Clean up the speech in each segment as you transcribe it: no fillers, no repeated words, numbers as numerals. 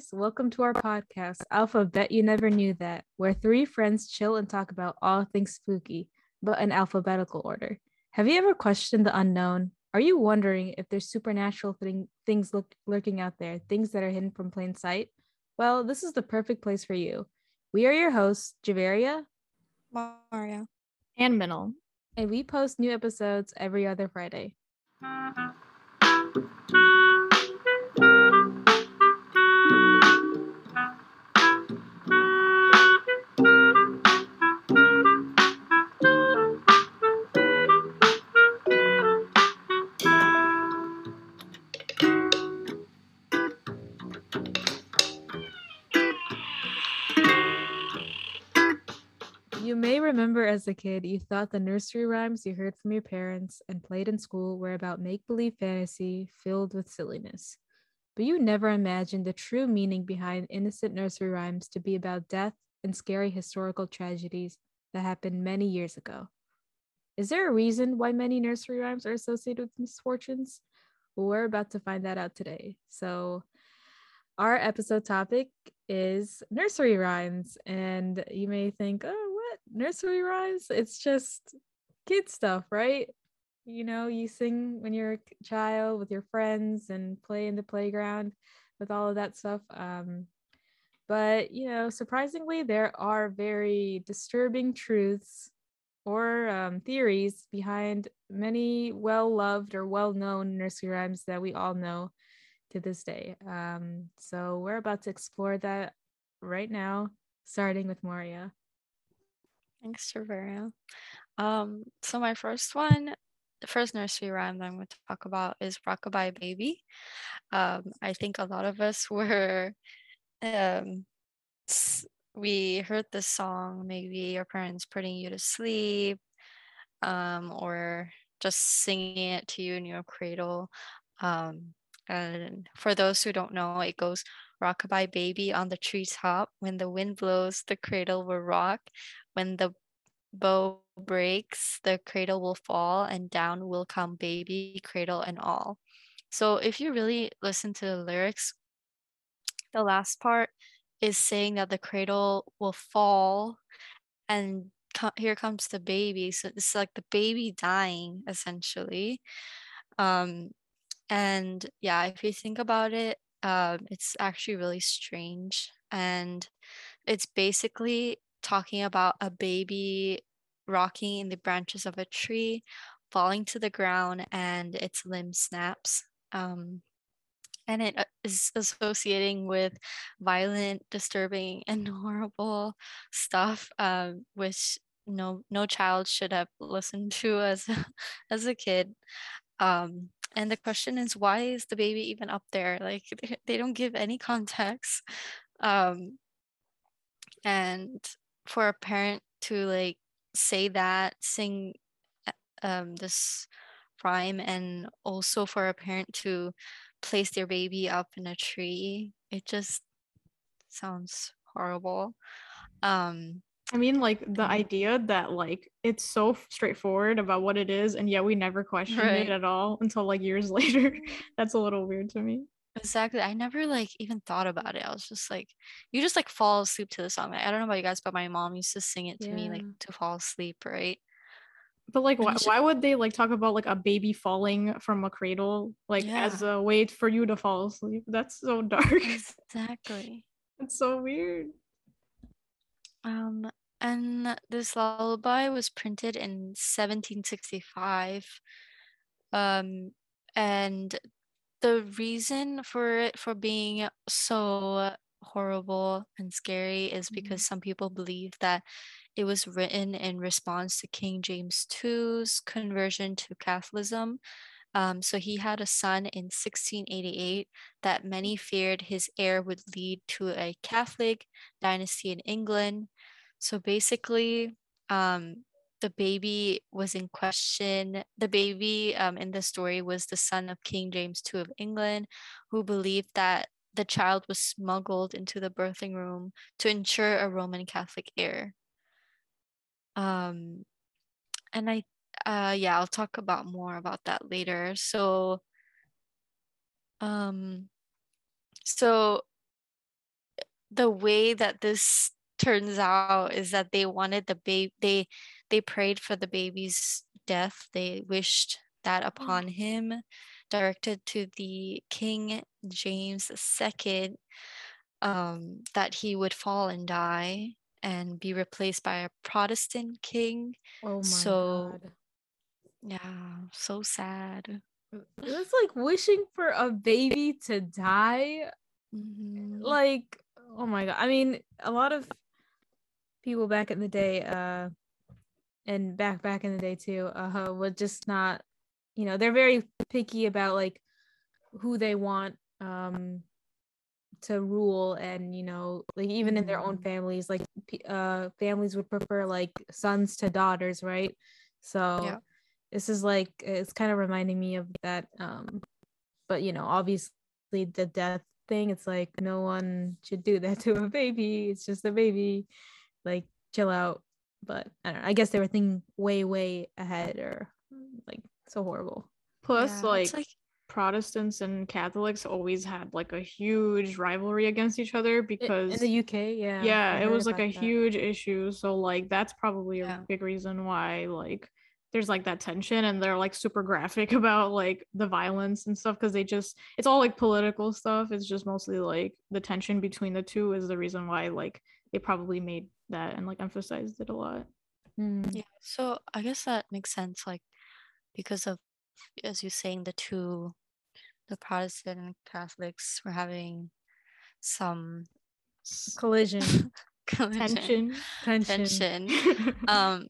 listeners, welcome to our podcast, Alphabet You Never Knew That, where three friends chill and talk about all things spooky, but in alphabetical order. Have you ever questioned the unknown? Are you wondering if there's supernatural things lurking out there, things that are hidden from plain sight? Well, this is the perfect place for you. We are your hosts, Javeria, Mario, and Minel, and we post new episodes every other Friday. You may remember as a kid, you thought the nursery rhymes you heard from your parents and played in school were about make-believe fantasy filled with silliness. But you never imagined the true meaning behind innocent nursery rhymes to be about death and scary historical tragedies that happened many years ago. Is there a reason why many nursery rhymes are associated with misfortunes? Well, we're about to find that out today. So our episode topic is nursery rhymes, and you may think, nursery rhymes, it's just kid stuff, right? You know, you sing when you're a child with your friends and play in the playground with all of that stuff, but you know, surprisingly there are very disturbing truths or theories behind many well-loved or well-known nursery rhymes that we all know to this day, so we're about to explore that right now, starting with Moria. Thanks, Javeria. So the first nursery rhyme that I'm going to talk about is Rockabye Baby. I think a lot of us we heard this song, maybe your parents putting you to sleep, or just singing it to you in your cradle. And for those who don't know, it goes, Rockabye baby on the treetop, when the wind blows, the cradle will rock. When the bow breaks, the cradle will fall, and down will come baby, cradle and all. So if you really listen to the lyrics, the last part is saying that the cradle will fall, and here comes the baby. So it's like the baby dying, essentially. And yeah, if you think about it, it's actually really strange, and it's basically talking about a baby rocking in the branches of a tree, falling to the ground, and its limb snaps, and it is associating with violent, disturbing, and horrible stuff, which no child should have listened to as a kid. And the question is, why is the baby even up there? Like, they don't give any context. And for a parent to like say that, sing this rhyme, and also for a parent to place their baby up in a tree, it just sounds horrible. I mean, like, the idea that, like, it's so straightforward about what it is, and yet we never question it at all until, like, years later. That's a little weird to me. Exactly. I never, like, even thought about it. I was just, like, you just, like, fall asleep to the song. Like, I don't know about you guys, but my mom used to sing it to me, like, to fall asleep, right? But, like, why would they, like, talk about, like, a baby falling from a cradle, like, as a way for you to fall asleep? That's so dark. Exactly. It's so weird. And this lullaby was printed in 1765, and the reason for it for being so horrible and scary is because some people believe that it was written in response to King James II's conversion to Catholicism. So he had a son in 1688 that many feared his heir would lead to a Catholic dynasty in England. So basically, the baby was in question. The baby in the story was the son of King James II of England, who believed that the child was smuggled into the birthing room to ensure a Roman Catholic heir. I'll talk about more about that later. So the way that this turns out is that they wanted the baby, they prayed for the baby's death. They wished that upon him, directed to the King James II, that he would fall and die and be replaced by a Protestant king. Oh my God. Yeah, so sad. It's like wishing for a baby to die. Mm-hmm. Like, oh my God. I mean, a lot of people back in the day, and back in the day too, would just not, you know, they're very picky about like who they want to rule, and you know, like even in their own families, like families would prefer like sons to daughters, right? So yeah. This is like, it's kind of reminding me of that, but you know, obviously the death thing, it's like no one should do that to a baby, it's just a baby, like chill out. But I don't know, I guess they were thinking way ahead, or like so horrible. Plus, yeah, like Protestants and Catholics always had like a huge rivalry against each other because in the UK, yeah, it was like a huge issue. So like that's probably a big reason why like there's like that tension, and they're like super graphic about like the violence and stuff because they just, it's all like political stuff. It's just mostly like the tension between the two is the reason why like they probably made that and like emphasized it a lot. Yeah, so I guess that makes sense, like because of, as you're saying, the Protestant and Catholics were having some tension.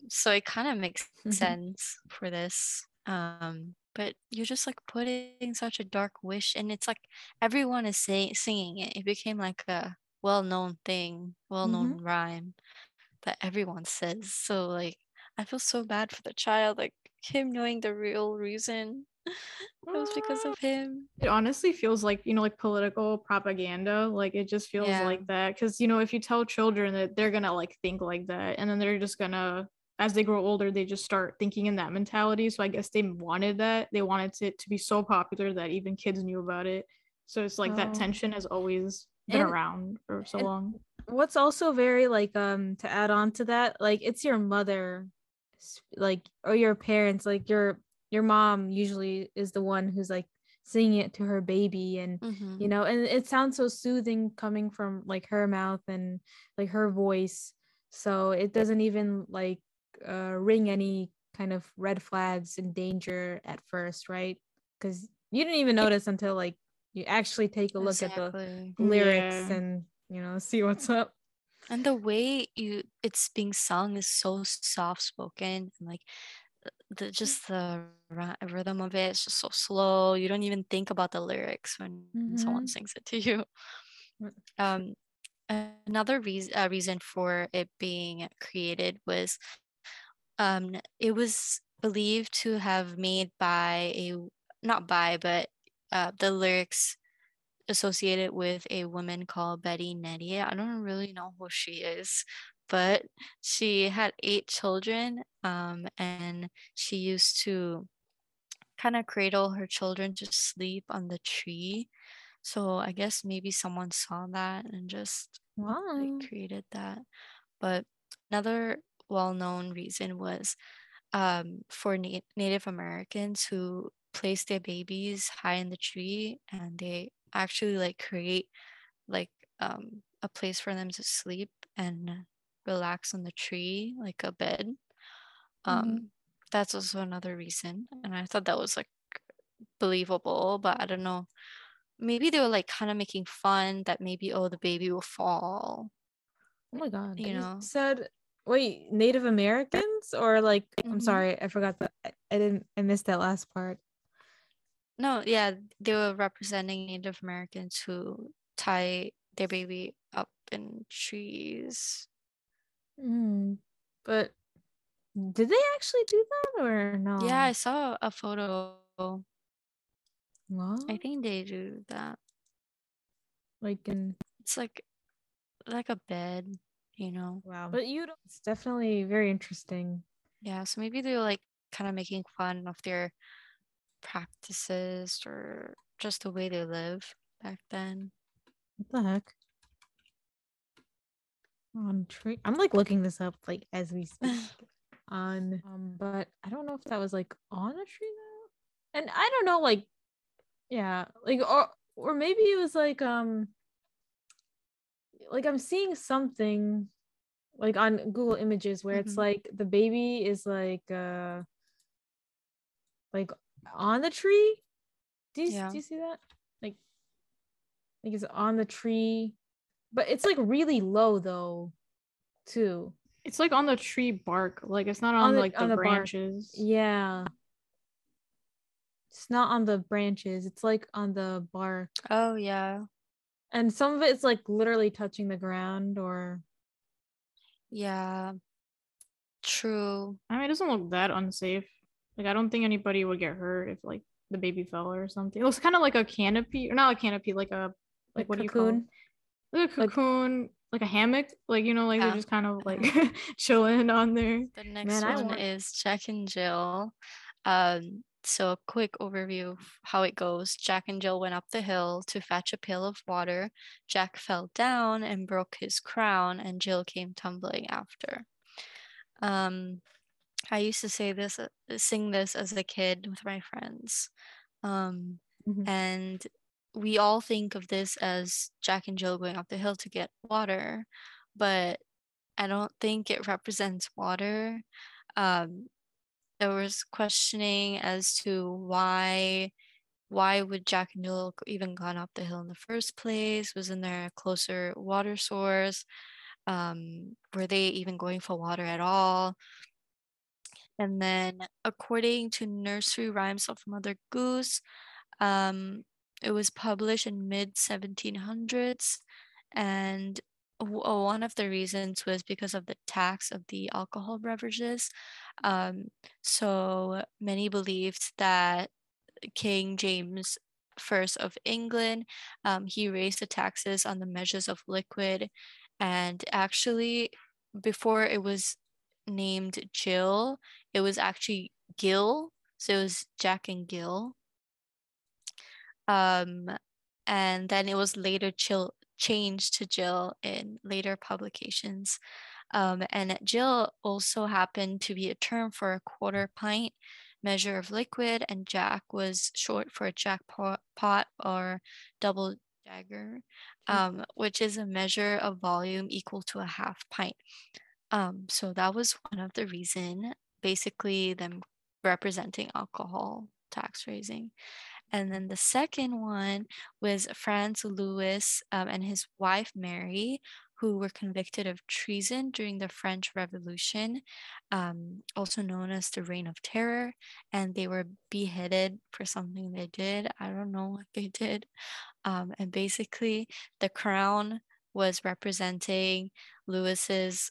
So it kind of makes sense for this, but you're just like putting such a dark wish, and it's like everyone is singing it. It became like a well-known rhyme that everyone says. So like I feel so bad for the child, like him knowing the real reason it was because of him. It honestly feels like, you know, like political propaganda, like it just feels like that, because you know, if you tell children that, they're gonna like think like that, and then they're just gonna, as they grow older, they just start thinking in that mentality. So I guess they wanted it to be so popular that even kids knew about it. So it's like that tension has always been around for so long. What's also very like, to add on to that, like it's your mother, like, or your parents, like your mom usually is the one who's like singing it to her baby, and you know, and it sounds so soothing coming from like her mouth and like her voice, so it doesn't even like ring any kind of red flags and danger at first, right? Because you didn't even notice until like you actually take a look at the lyrics and you know, see what's up. And the way it's being sung is so soft-spoken, and like the rhythm of it's just so slow. You don't even think about the lyrics when someone sings it to you. Another reason for it being created was it was believed to have made by the lyrics associated with a woman called Betty Nettie. I don't really know who she is, but she had 8 children, and she used to kind of cradle her children to sleep on the tree. So I guess maybe someone saw that and just created that. But another well-known reason was for Native Americans who place their babies high in the tree, and they actually like create like a place for them to sleep and relax on the tree, like a bed. That's also another reason, and I thought that was like believable, but I don't know, maybe they were like kind of making fun that maybe the baby will fall. Oh my God, you know, said wait, Native Americans or like I'm sorry, I forgot that, I missed that last part. No, yeah, they were representing Native Americans who tie their baby up in trees. But did they actually do that or no? Yeah, I saw a photo. What? I think they do that. Like it's like a bed, you know. Wow. But it's definitely very interesting. Yeah, so maybe they were like kind of making fun of their practices or just the way they live back then. What the heck? I'm like looking this up like as we speak. But I don't know if that was like on a tree now, and I don't know, like, yeah, like, or maybe it was like I'm seeing something like on Google Images where it's like the baby is like on the tree. Do you see that? Like it's on the tree, but it's like really low though, too. It's like on the tree bark, like it's not on like the branches. Yeah, it's not on the branches. It's like on the bark. Oh yeah, and some of it's like literally touching the ground, or. Yeah. True. I mean, it doesn't look that unsafe. Like I don't think anybody would get hurt if like the baby fell or something. It looks kind of like a canopy, or not a canopy, like a like what cocoon. Do you call it? Like a cocoon. Like a hammock, like, you know, like they're just kind of like chilling on there. The next one is Jack and Jill. So a quick overview of how it goes. Jack and Jill went up the hill to fetch a pail of water. Jack fell down and broke his crown, and Jill came tumbling after. I used to sing this as a kid with my friends. And we all think of this as Jack and Jill going up the hill to get water, but I don't think it represents water. There was questioning as to why would Jack and Jill even gone up the hill in the first place? Wasn't there a closer water source? Were they even going for water at all? And then according to Nursery Rhymes of Mother Goose, it was published in mid-1700s, and one of the reasons was because of the tax of the alcohol beverages. So many believed that King James I of England, he raised the taxes on the measures of liquid, and actually before it was named Jill, it was actually Gill, so it was Jack and Gill. And then it was later changed to Jill in later publications. And Jill also happened to be a term for a quarter pint measure of liquid, and Jack was short for jackpot or double dagger, which is a measure of volume equal to a half pint. So that was one of the reason, basically them representing alcohol tax raising. And then the second one was Franz Lewis and his wife, Mary, who were convicted of treason during the French Revolution, also known as the Reign of Terror. And they were beheaded for something they did. I don't know what they did. And basically, the crown was representing Lewis's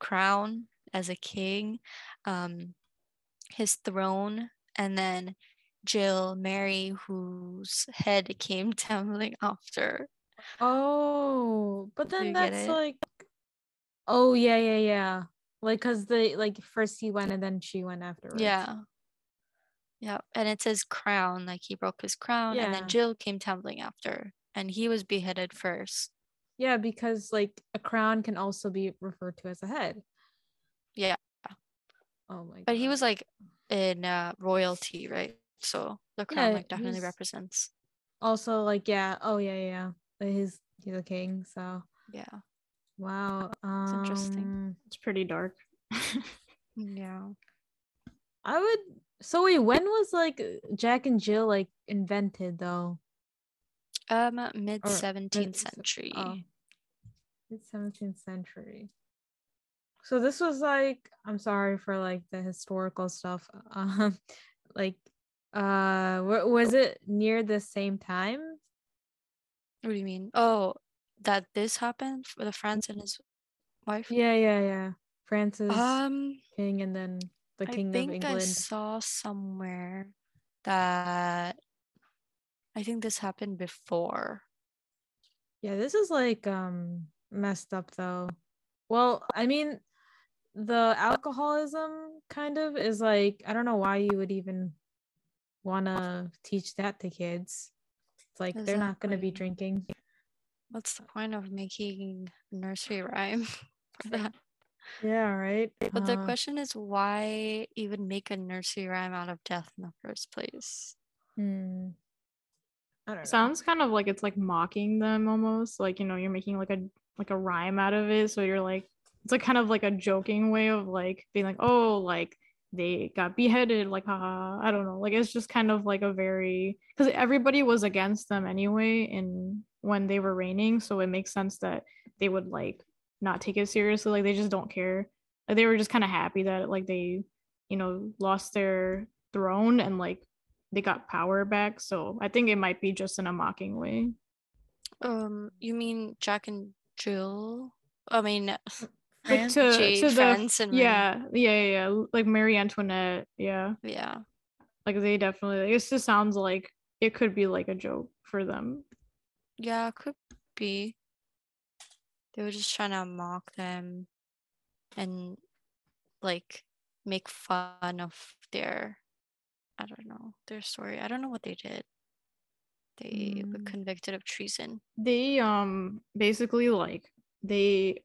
crown as a king, his throne, and then Jill, Mary, whose head came tumbling after. Oh, but then that's like, oh yeah, like because they like first he went and then she went afterwards. Yeah, and it says crown, like he broke his crown, and then Jill came tumbling after, and he was beheaded first. Yeah, because like a crown can also be referred to as a head. Yeah. Oh my God. But he was like in royalty, right? So the crown like definitely represents also like he's a king, so it's interesting. It's pretty dark. Wait, when was like Jack and Jill like invented though? Mid 17th century. So this was like, I'm sorry for like the historical stuff, was it near the same time? What do you mean? Oh, that this happened with France and his wife? Yeah. Francis king, and then the king of England. I saw somewhere that I think this happened before. Yeah, this is like messed up though. Well, I mean, the alcoholism kind of is like, I don't know why you would even want to teach that to kids. It's like, exactly. They're not going to be drinking. What's the point of making nursery rhyme for that? Yeah, right. But the question is, why even make a nursery rhyme out of death in the first place? Hmm. I don't know. Sounds kind of like it's like mocking them almost. Like, you know, you're making like a rhyme out of it. So you're like, it's like kind of like a joking way of like being like, oh, like they got beheaded, like, haha. I don't know. Like, it's just kind of like a very, because everybody was against them anyway in when they were reigning. So it makes sense that they would like not take it seriously. Like, they just don't care. Like, they were just kind of happy that like they, you know, lost their throne and like they got power back. So I think it might be just in a mocking way. You mean Jack and Jill? I mean, like to France and yeah, like Marie Antoinette, yeah. Like they definitely. Like, it just sounds like it could be like a joke for them. Yeah, it could be. They were just trying to mock them, and like make fun of their. I don't know their story. I don't know what they did. They were convicted of treason. They basically like they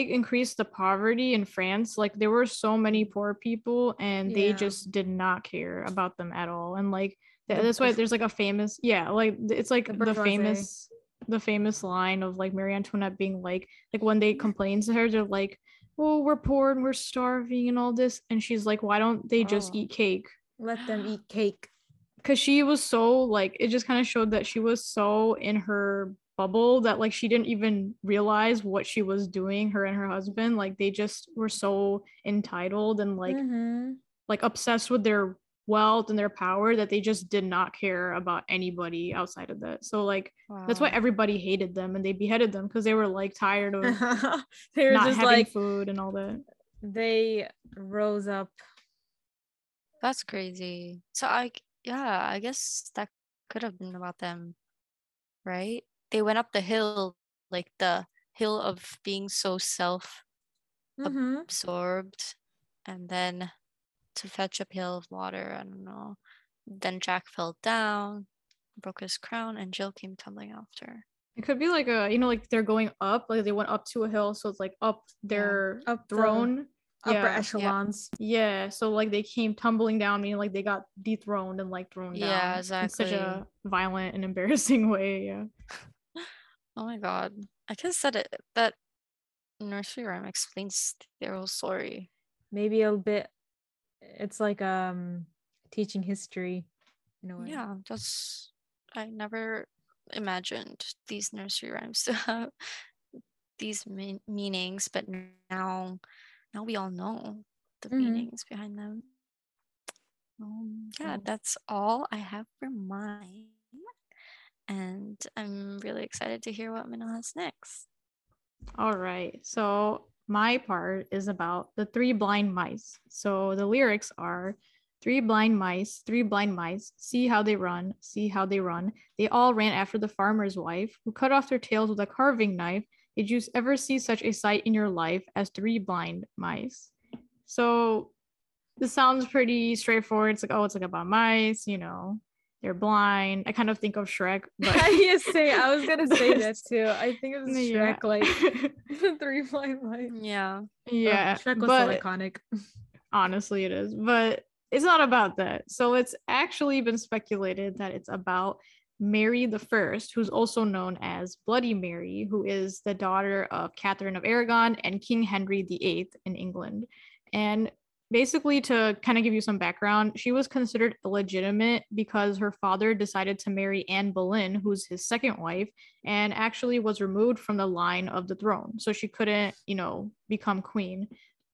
increased the poverty in France. Like there were so many poor people, and they just did not care about them at all. And like that's why there's like a famous like it's like the famous line of like Marie Antoinette being like when they complain to her, they're like, "Oh, we're poor and we're starving and all this," and she's like, "Why don't they just eat cake? Let them eat cake." Because she was so like, it just kind of showed that she was so in her bubble that like she didn't even realize what she was doing, her and her husband. Like they just were so entitled and like like obsessed with their wealth and their power that they just did not care about anybody outside of that. So like that's why everybody hated them, and they beheaded them because they were like tired of they were not just having like food and all that. They rose up. That's crazy. So I guess that could have been about them, right? They went up the hill, like the hill of being so self-absorbed, and then to fetch a pail of water, I don't know. Then Jack fell down, broke his crown, and Jill came tumbling after. It could be like a, you know, like they're going up, like they went up to a hill, so it's like up their throne. Upper echelons. Yeah, so like they came tumbling down, meaning like they got dethroned and like thrown down. Yeah, exactly. In such a violent and embarrassing way. Yeah. Oh my god, I could have said it. That nursery rhyme explains their whole story. Maybe a bit. It's like teaching history in a way. Yeah, that's. I never imagined these nursery rhymes to have these meanings, but now we all know the meanings behind them. That's all I have for mine, and I'm really excited to hear what Minel has next. All right, so my part is about the three blind mice. So the lyrics are: three blind mice, see how they run, see how they run. They all ran after the farmer's wife, who cut off their tails with a carving knife. Did you ever see such a sight in your life as three blind mice? So this sounds pretty straightforward. It's like, oh, it's like about mice, you know, they're blind. I kind of think of Shrek. But I was going to say that too. I think it was Shrek, like three blind mice. Yeah. Yeah. Shrek was so iconic. Honestly, it is. But it's not about that. So it's actually been speculated that it's about Mary the First, who's also known as Bloody Mary, who is the daughter of Catherine of Aragon and King Henry VIII in England. And basically, to kind of give you some background, she was considered illegitimate because her father decided to marry Anne Boleyn, who's his second wife, and actually was removed from the line of the throne. So she couldn't, you know, become queen.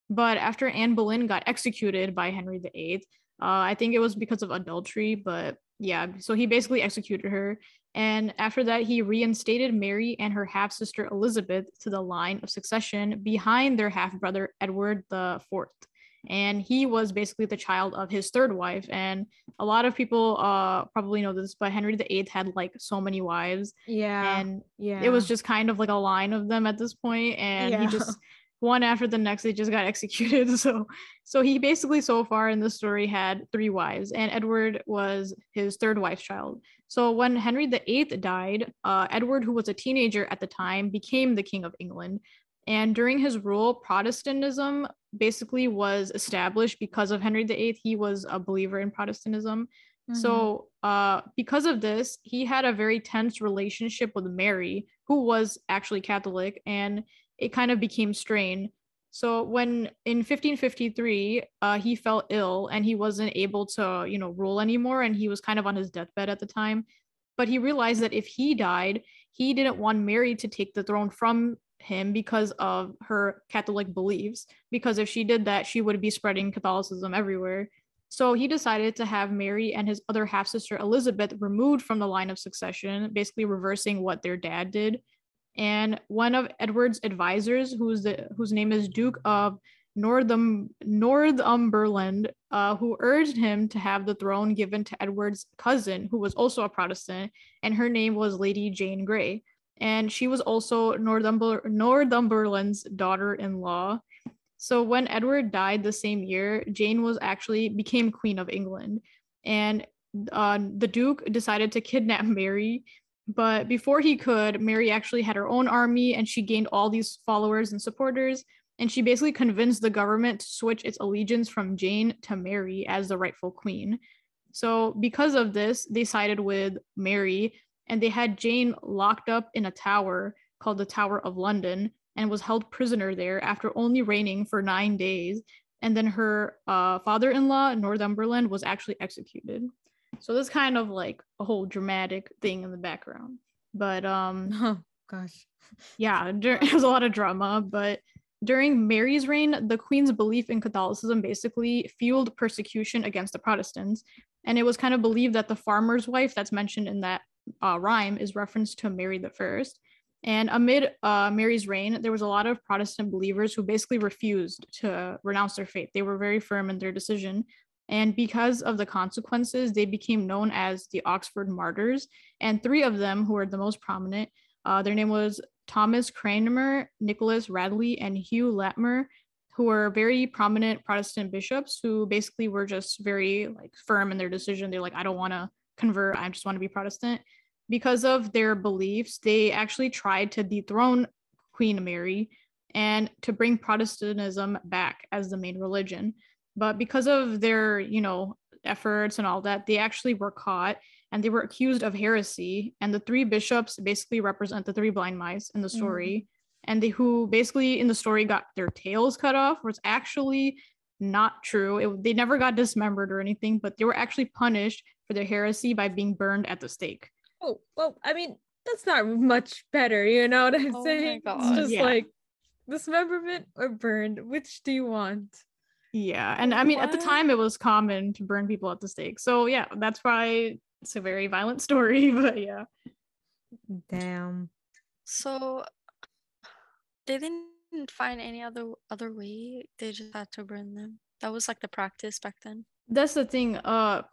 But after Anne Boleyn got executed by Henry VIII, I think it was because of adultery, but yeah, so he basically executed her. And after that, he reinstated Mary and her half-sister Elizabeth to the line of succession behind their half-brother Edward IV. And he was basically the child of his third wife. And a lot of people probably know this, but Henry VIII had like so many wives. Yeah. And it was just kind of like a line of them at this point. And he just one after the next, they just got executed. So he basically, so far in the story, had three wives, and Edward was his third wife's child. So when Henry VIII died, Edward, who was a teenager at the time, became the King of England. And during his rule, Protestantism basically was established because of Henry VIII. He was a believer in Protestantism. Mm-hmm. So because of this, he had a very tense relationship with Mary, who was actually Catholic, and it kind of became strained. So when in 1553, he fell ill and he wasn't able to, rule anymore. And he was kind of on his deathbed at the time. But he realized that if he died, he didn't want Mary to take the throne from him because of her Catholic beliefs, because if she did that, she would be spreading Catholicism everywhere. So he decided to have Mary and his other half-sister Elizabeth removed from the line of succession, basically reversing what their dad did. And one of Edward's advisors, whose name is Duke of Northumberland, who urged him to have the throne given to Edward's cousin, who was also a Protestant, and her name was Lady Jane Grey. And she was also Northumberland's daughter-in-law. So when Edward died the same year, Jane was actually became Queen of England. And the Duke decided to kidnap Mary. But before he could, Mary actually had her own army, and she gained all these followers and supporters. And she basically convinced the government to switch its allegiance from Jane to Mary as the rightful queen. So because of this, they sided with Mary, and they had Jane locked up in a tower called the Tower of London and was held prisoner there after only reigning for 9 days. And then her father-in-law, Northumberland, was actually executed. So this kind of like a whole dramatic thing in the background. But yeah, it was a lot of drama. But during Mary's reign, the queen's belief in Catholicism basically fueled persecution against the Protestants. And it was kind of believed that the farmer's wife that's mentioned in that rhyme is referenced to Mary the First. And amid Mary's reign, there was a lot of Protestant believers who basically refused to renounce their faith. They were very firm in their decision. And because of the consequences, they became known as the Oxford Martyrs. And three of them, who were the most prominent, their name was Thomas Cranmer, Nicholas Radley, and Hugh Latimer, who were very prominent Protestant bishops who basically were just very firm in their decision. They're like, I don't want to convert. I just want to be Protestant. Because of their beliefs, they actually tried to dethrone Queen Mary and to bring Protestantism back as the main religion. But because of their, efforts and all that, they actually were caught and they were accused of heresy. And the three bishops basically represent the three blind mice in the story. Mm-hmm. And they, who basically in the story got their tails cut off, was actually not true. They never got dismembered or anything, but they were actually punished for their heresy by being burned at the stake. Oh, well, I mean, that's not much better, you know what I'm saying? It's just dismemberment or burned, which do you want? Yeah, and I mean, at the time, it was common to burn people at the stake. So yeah, that's why it's a very violent story, but yeah. Damn. So they didn't find any other way. They just had to burn them. That was the practice back then. That's the thing.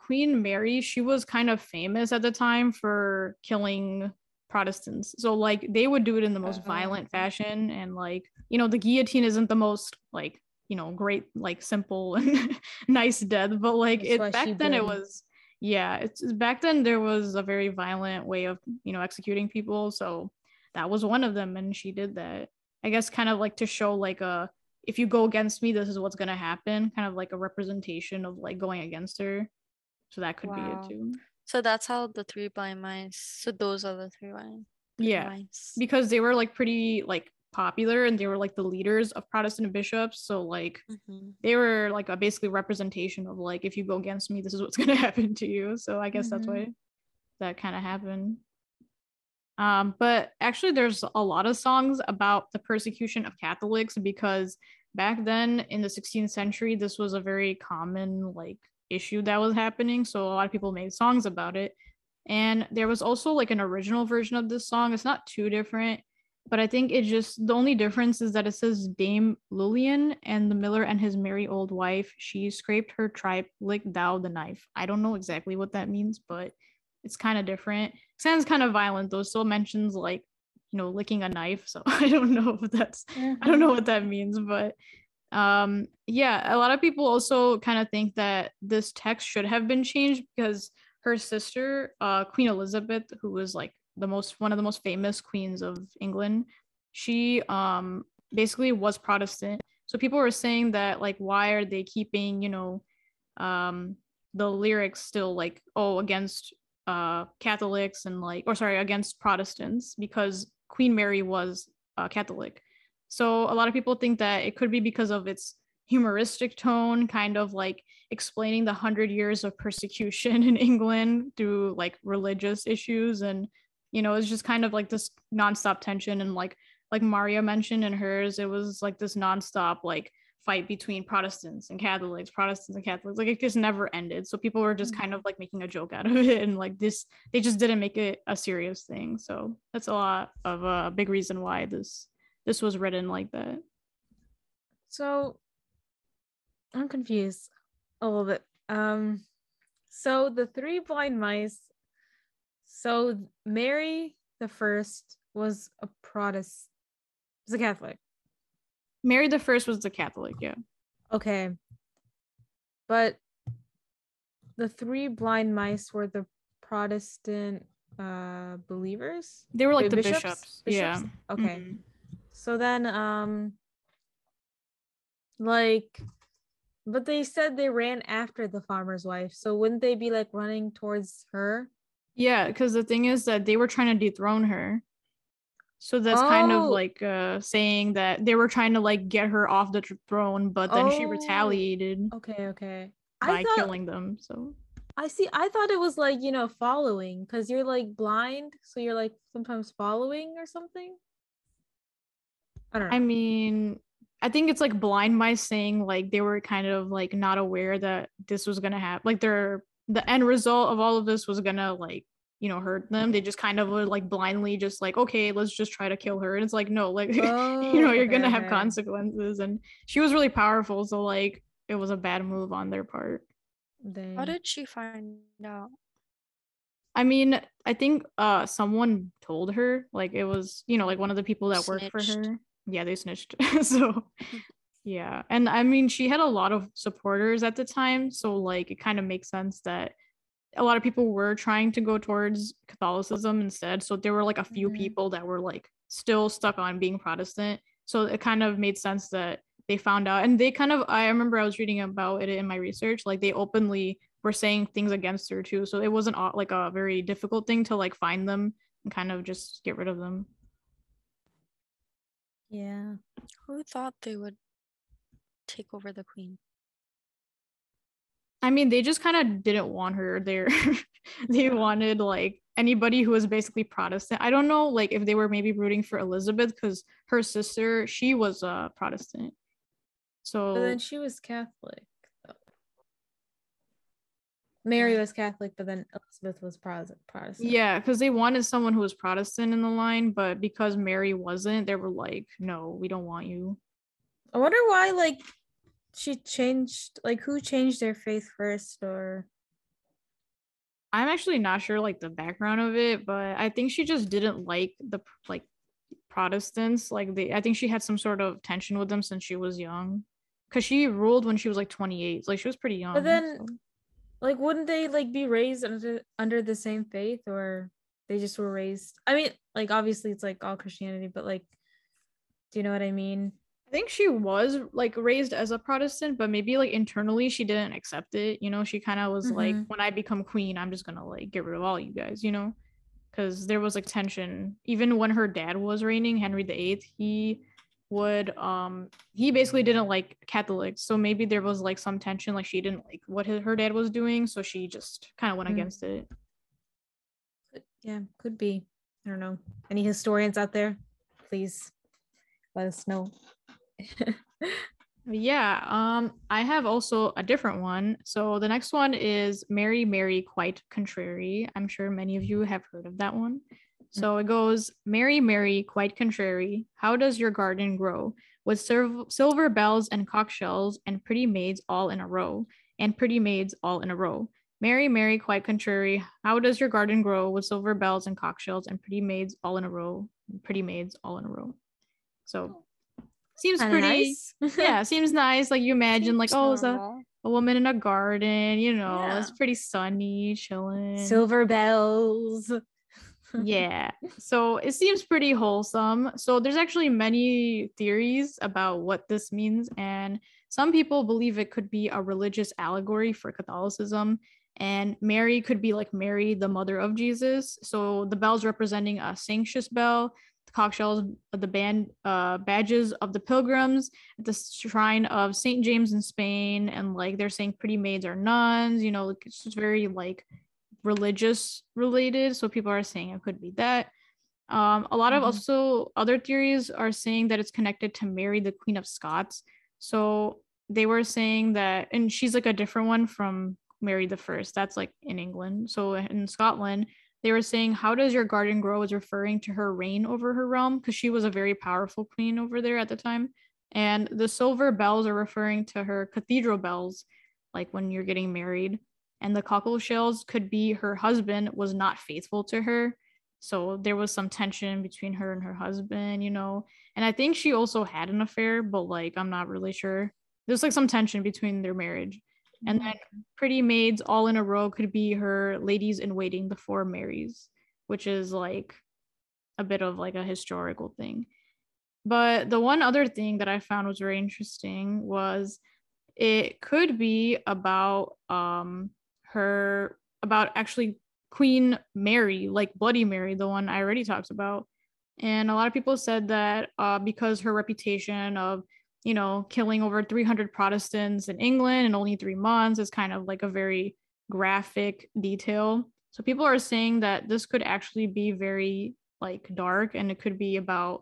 Queen Mary, she was kind of famous at the time for killing Protestants. So they would do it in the most violent fashion. And the guillotine isn't the most great, simple and nice death, but back then there was a very violent way of executing people, so that was one of them, and she did that, I guess, kind of to show if you go against me, this is what's gonna happen, kind of a representation of going against her. So that could be it too. So that's how the three blind mice, so those are the three blind mice, because they were pretty popular, and they were the leaders of Protestant bishops, so they were a basically representation of if you go against me, this is what's gonna happen to you. So I guess that's why that kind of happened. But actually there's a lot of songs about the persecution of Catholics, because back then in the 16th century this was a very common issue that was happening, so a lot of people made songs about it. And there was also an original version of this song. It's not too different, but I think it just, the only difference is that it says Dame Lillian and the miller and his merry old wife, she scraped her tripe, licked thou the knife. I don't know exactly what that means, but it's kind of different. It sounds kind of violent though. Still mentions you know, licking a knife. So I don't know if that's, I don't know what that means, but yeah, a lot of people also kind of think that this text should have been changed because her sister, Queen Elizabeth, who was like the most, one of the most famous queens of England, she basically was Protestant. So people were saying that, like, why are they keeping, you know, the lyrics still like, oh, against Catholics and like, or sorry, against Protestants, because Queen Mary was Catholic. So a lot of people think that it could be because of its humoristic tone, kind of like explaining the 100 years of persecution in England through like religious issues. And, you know, it's just kind of like this nonstop tension. And like Maria mentioned in hers, it was like this nonstop like fight between Protestants and Catholics. Like, it just never ended. So people were just kind of like making a joke out of it. And like this, they just didn't make it a serious thing. So that's a lot of a big reason why this was written like that. So I'm confused a little bit. So the Three Blind Mice, so Mary the First was a Protestant, was a Catholic. Mary the First was the Catholic, yeah. Okay. But the Three Blind Mice were the Protestant believers? They were like the bishops? Yeah. Okay. Mm-hmm. So then, but they said they ran after the farmer's wife. So wouldn't they be like running towards her? Yeah, because the thing is that they were trying to dethrone her. So that's kind of like saying that they were trying to like get her off the throne, but then she retaliated. Okay. By killing them. So I see. I thought it was like, you know, following, because you're like blind, so you're like sometimes following or something. I don't know. I mean, I think it's like blind mice saying like they were kind of like not aware that this was gonna happen. Like the end result of all of this was gonna like, you know, hurt them. They just kind of were like blindly just like, okay, let's just try to kill her. And it's like, no, like, you know, you're gonna have consequences. And she was really powerful, so like it was a bad move on their part. Dang. How did she find out? I mean, I think someone told her, like, it was, you know, like one of the people that worked for her. Yeah, they snitched. So yeah, and I mean, she had a lot of supporters at the time, so like it kind of makes sense that a lot of people were trying to go towards Catholicism instead. So there were like a few people that were like still stuck on being Protestant. So it kind of made sense that they found out, and they kind of, I remember I was reading about it in my research, like they openly were saying things against her too. So it wasn't like a very difficult thing to like find them and kind of just get rid of them. Yeah. Who thought they would take over the queen? I mean, they just kind of didn't want her there. They wanted like anybody who was basically Protestant. I don't know, like if they were maybe rooting for Elizabeth because her sister, she was a Protestant. So but then she was Catholic. Though. Mary was Catholic, but then Elizabeth was Protestant. Yeah, because they wanted someone who was Protestant in the line, but because Mary wasn't, they were like, no, we don't want you. I wonder why, like, she changed, like, who changed their faith first? Or I'm actually not sure like the background of it, but I think she just didn't like the like Protestants, like they, I think she had some sort of tension with them since she was young, because she ruled when she was like 28, like she was pretty young. But then like wouldn't they like be raised under the same faith, or they just were raised, I mean, like obviously it's like all Christianity, but like, do you know what I mean? I think she was like raised as a Protestant, but maybe like internally she didn't accept it, you know. She kind of was like, when I become queen, I'm just gonna like get rid of all you guys, you know, because there was like tension even when her dad was reigning, Henry VIII. He would he basically didn't like Catholics, so maybe there was like some tension, like she didn't like what her dad was doing, so she just kind of went against it. Yeah, could be. I don't know, any historians out there, please let us know. Yeah, I have also a different one. So the next one is Mary, Mary, Quite Contrary. I'm sure many of you have heard of that one. So it goes, Mary, Mary, quite contrary, how does your garden grow? With silver bells and cockshells and pretty maids all in a row, and pretty maids all in a row. Mary, Mary, quite contrary, how does your garden grow? With silver bells and cockshells and pretty maids all in a row. pretty maids all in a row. So seems pretty nice. Yeah, seems nice. Like you imagine, like, oh, it's a woman in a garden, you know, yeah. It's pretty sunny, chilling. Silver bells. Yeah, so it seems pretty wholesome. So there's actually many theories about what this means, and some people believe it could be a religious allegory for Catholicism, and Mary could be like Mary, the mother of Jesus. So the bells representing a sanctious bell, the cockshells, the band badges of the pilgrims at the shrine of St. James in Spain, and like they're saying pretty maids are nuns, you know, like, it's just very like religious related. So people are saying it could be that. A lot of also other theories are saying that it's connected to Mary, the Queen of Scots. So they were saying that, and she's like a different one from Mary the First. That's like in England. So in Scotland, they were saying, how does your garden grow is referring to her reign over her realm, because she was a very powerful queen over there at the time. And the silver bells are referring to her cathedral bells, like when you're getting married. And the cockle shells could be her husband was not faithful to her. So there was some tension between her and her husband, you know. And I think she also had an affair, but like, I'm not really sure. There's like some tension between their marriage. And then pretty maids all in a row could be her ladies in waiting, the four Marys, which is like a bit of like a historical thing. But the one other thing that I found was very interesting was it could be about, actually Queen Mary, like Bloody Mary, the one I already talked about. And a lot of people said that because her reputation of, you know, killing over 300 Protestants in England in only 3 months is kind of like a very graphic detail. So people are saying that this could actually be very like dark, and it could be about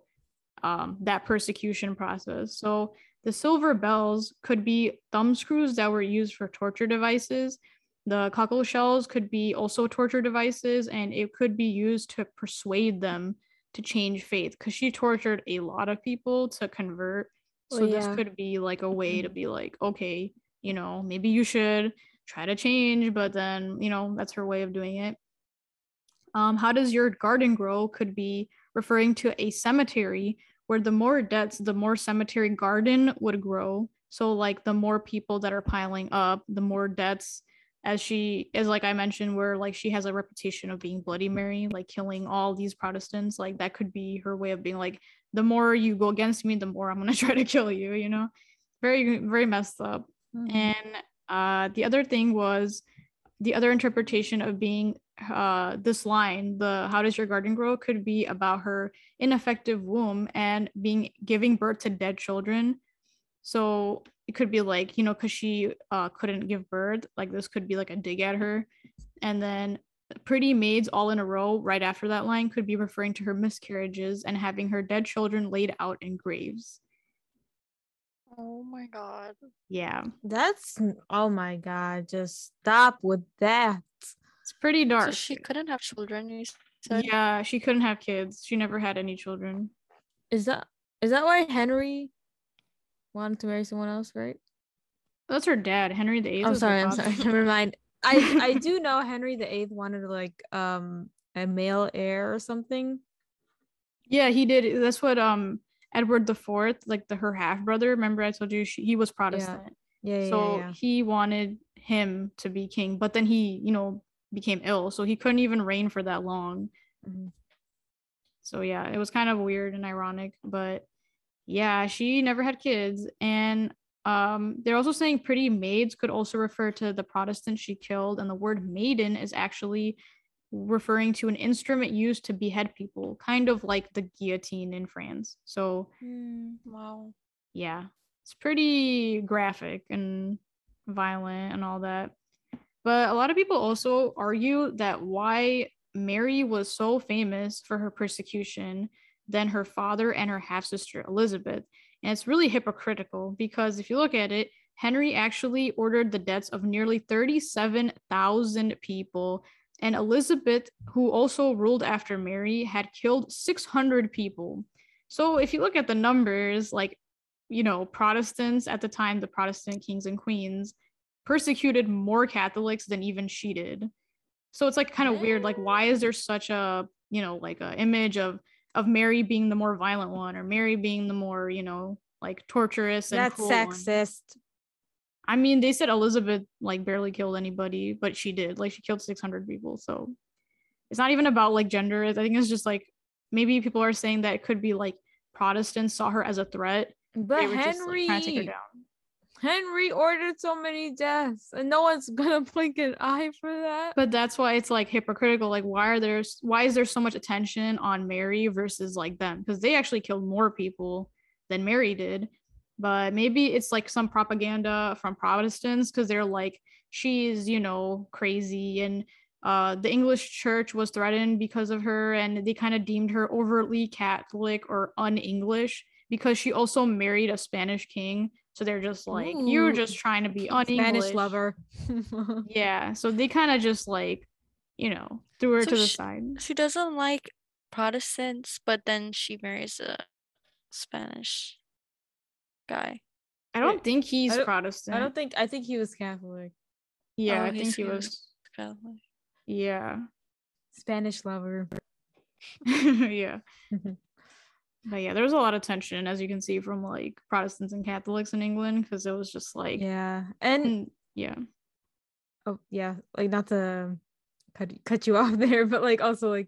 that persecution process. So the silver bells could be thumbscrews that were used for torture devices. The cockle shells could be also torture devices, and it could be used to persuade them to change faith, because she tortured a lot of people to convert. So this could be like a way to be like, okay, you know, maybe you should try to change, but then, you know, that's her way of doing it. How does your garden grow could be referring to a cemetery, where the more deaths, the more cemetery garden would grow. So like the more people that are piling up, the more deaths, as like I mentioned, where like she has a reputation of being Bloody Mary, like killing all these Protestants, like that could be her way of being like, the more you go against me, the more I'm going to try to kill you, you know, very, very messed up. Mm-hmm. And the other interpretation of being this line, the how does your garden grow, could be about her ineffective womb and giving birth to dead children. So it could be like, you know, because she couldn't give birth, like this could be like a dig at her. And then pretty maids all in a row right after that line could be referring to her miscarriages and having her dead children laid out in graves. Oh my God. Yeah. Oh my God. Just stop with that. It's pretty dark. So she couldn't have children, you said? Yeah, she couldn't have kids. She never had any children. Is that why Henry wanted to marry someone else, right? That's her dad, Henry VIII. I'm sorry. Never mind. I do know Henry VIII wanted like a male heir or something. Yeah, he did. That's what Edward IV, like her half brother. Remember, I told you he was Protestant. Yeah. So he wanted him to be king, but then he, you know, became ill, so he couldn't even reign for that long. Mm-hmm. So yeah, it was kind of weird and ironic, but yeah, she never had kids. And they're also saying pretty maids could also refer to the Protestants she killed, and the word maiden is actually referring to an instrument used to behead people, kind of like the guillotine in France. So wow, yeah, it's pretty graphic and violent and all that. But a lot of people also argue that why Mary was so famous for her persecution than her father and her half-sister Elizabeth. And it's really hypocritical, because if you look at it, Henry actually ordered the deaths of nearly 37,000 people. And Elizabeth, who also ruled after Mary, had killed 600 people. So if you look at the numbers, like, you know, Protestants at the time, the Protestant kings and queens persecuted more Catholics than even she did. So it's like kind of weird. Like, why is there such a, you know, like a image of of Mary being the more violent one, or Mary being the more, you know, like torturous and cruel. That's sexist. One. I mean, they said Elizabeth like barely killed anybody, but she did. Like, she killed 600 people. So it's not even about like gender. I think it's just like, maybe people are saying that it could be like Protestants saw her as a threat. But Henry, just, like, take her down. Henry ordered so many deaths, and no one's gonna blink an eye for that. But that's why it's like hypocritical. Like, why is there so much attention on Mary versus like them? Because they actually killed more people than Mary did. But maybe it's like some propaganda from Protestants, because they're like, she's, you know, crazy, and the English church was threatened because of her, and they kind of deemed her overtly Catholic or un-English because she also married a Spanish king. So they're just like, ooh, you're just trying to be un-English. Spanish lover. Yeah. So they kind of just like, you know, threw her to the side. She doesn't like Protestants, but then she marries a Spanish guy. I don't think he's Protestant. I think he was Catholic. Yeah, I think he was Catholic. Yeah. Spanish lover. Yeah. But yeah, there was a lot of tension, as you can see, from like Protestants and Catholics in England, because it was just like, yeah, and yeah, oh yeah, like, not to cut you off there, but like also like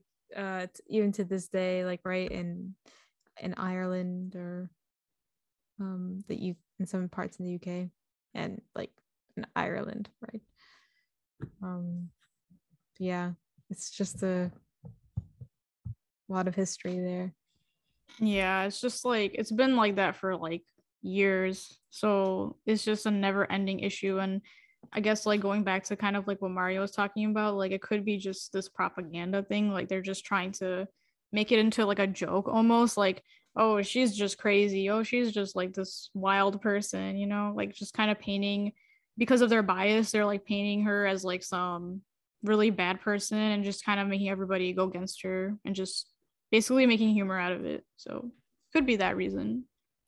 even to this day, like right in Ireland, or in some parts in the UK, and like in Ireland, right? Yeah, it's just a lot of history there. Yeah, it's just like, it's been like that for like years, so it's just a never-ending issue. And I guess, like, going back to kind of like what Mario was talking about, like, it could be just this propaganda thing, like they're just trying to make it into like a joke almost, like, oh, she's just crazy, oh, she's just like this wild person, you know, like just kind of painting, because of their bias, they're like painting her as like some really bad person, and just kind of making everybody go against her, and just basically making humor out of it. So could be that reason.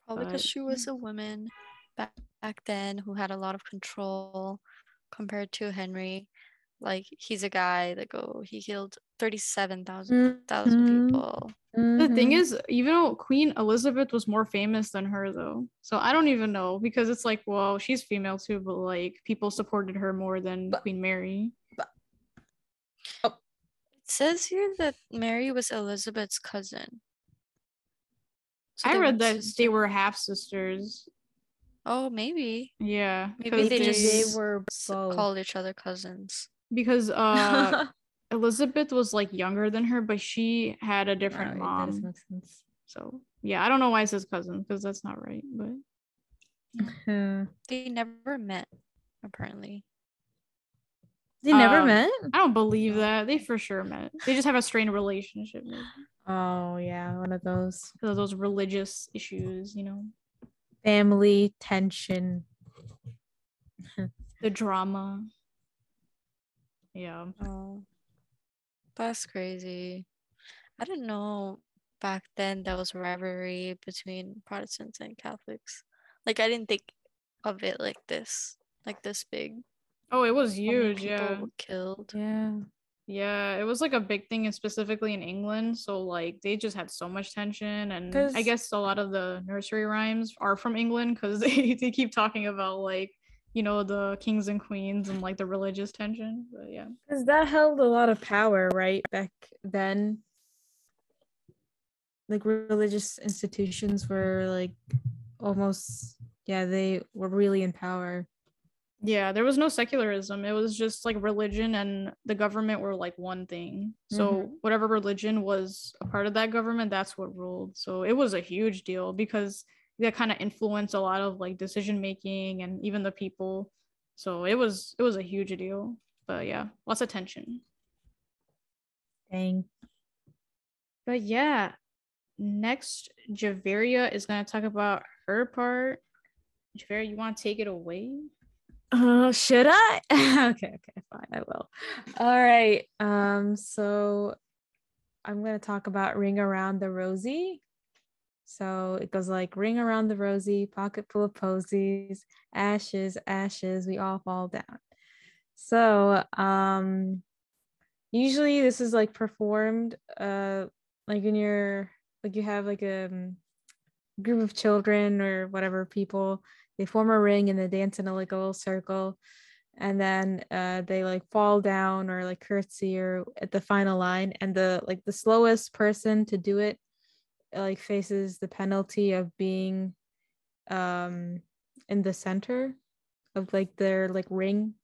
Probably because she was a woman back then who had a lot of control compared to Henry. Like, he's a guy, like, oh, he killed 37,000 people. Mm-hmm. The thing is, even though Queen Elizabeth was more famous than her, though. So I don't even know, because it's like, well, she's female too, but like people supported her more than Queen Mary. It says here that Mary was Elizabeth's cousin. So I read that they were half sisters. Oh, maybe. Yeah. Maybe they were both. Called each other cousins. Because Elizabeth was like younger than her, but she had a different mom. That makes sense. So yeah, I don't know why it says cousin, because that's not right, but they never met, apparently. They never met? I don't believe that. They for sure met. They just have a strained relationship. Maybe. Oh, yeah. One of those. Because of those religious issues, you know. Family tension. The drama. Yeah. Oh, that's crazy. I didn't know back then there was rivalry between Protestants and Catholics. Like, I didn't think of it like this big. Oh, it was huge. Yeah, killed. Yeah, it was like a big thing, specifically in England. So like they just had so much tension, and I guess a lot of the nursery rhymes are from England, because they keep talking about, like, you know, the kings and queens and like the religious tension. But yeah, because that held a lot of power right back then. Like, religious institutions were like almost, yeah, they were really in power. Yeah, there was no secularism. It was just like religion and the government were like one thing. So whatever religion was a part of that government, that's what ruled. So it was a huge deal, because that kind of influenced a lot of like decision making and even the people. So it was a huge deal. But yeah, lots of tension. Dang. But yeah, next Javeria is going to talk about her part. Javeria, you want to take it away? Oh, should I? okay, fine, I will. All right. So I'm going to talk about Ring Around the Rosie. So it goes like, ring around the Rosie, pocket full of posies, ashes, ashes, we all fall down. So usually this is like performed like in your like you have like a group of children or whatever people, they form a ring and they dance in a, like a little circle, and then they like fall down or like curtsy or at the final line, and the like the slowest person to do it like faces the penalty of being in the center of like their like ring.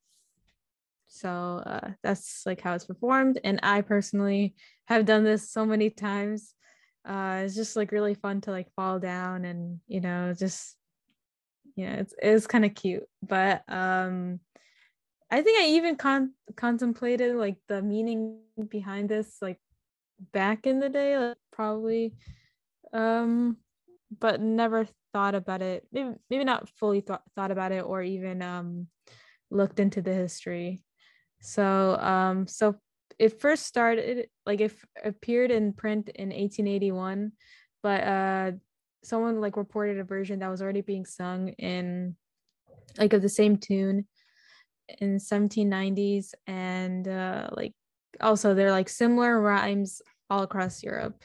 So that's like how it's performed, and I personally have done this so many times. It's just like really fun to like fall down, and you know, just yeah, it's kind of cute. But I think I even contemplated like the meaning behind this like back in the day, like, probably, but never thought about it, maybe not fully thought about it, or even looked into the history. So so it first started, like it appeared in print in 1881, but someone like reported a version that was already being sung in like of the same tune in 1790s, and like also they're like similar rhymes all across Europe.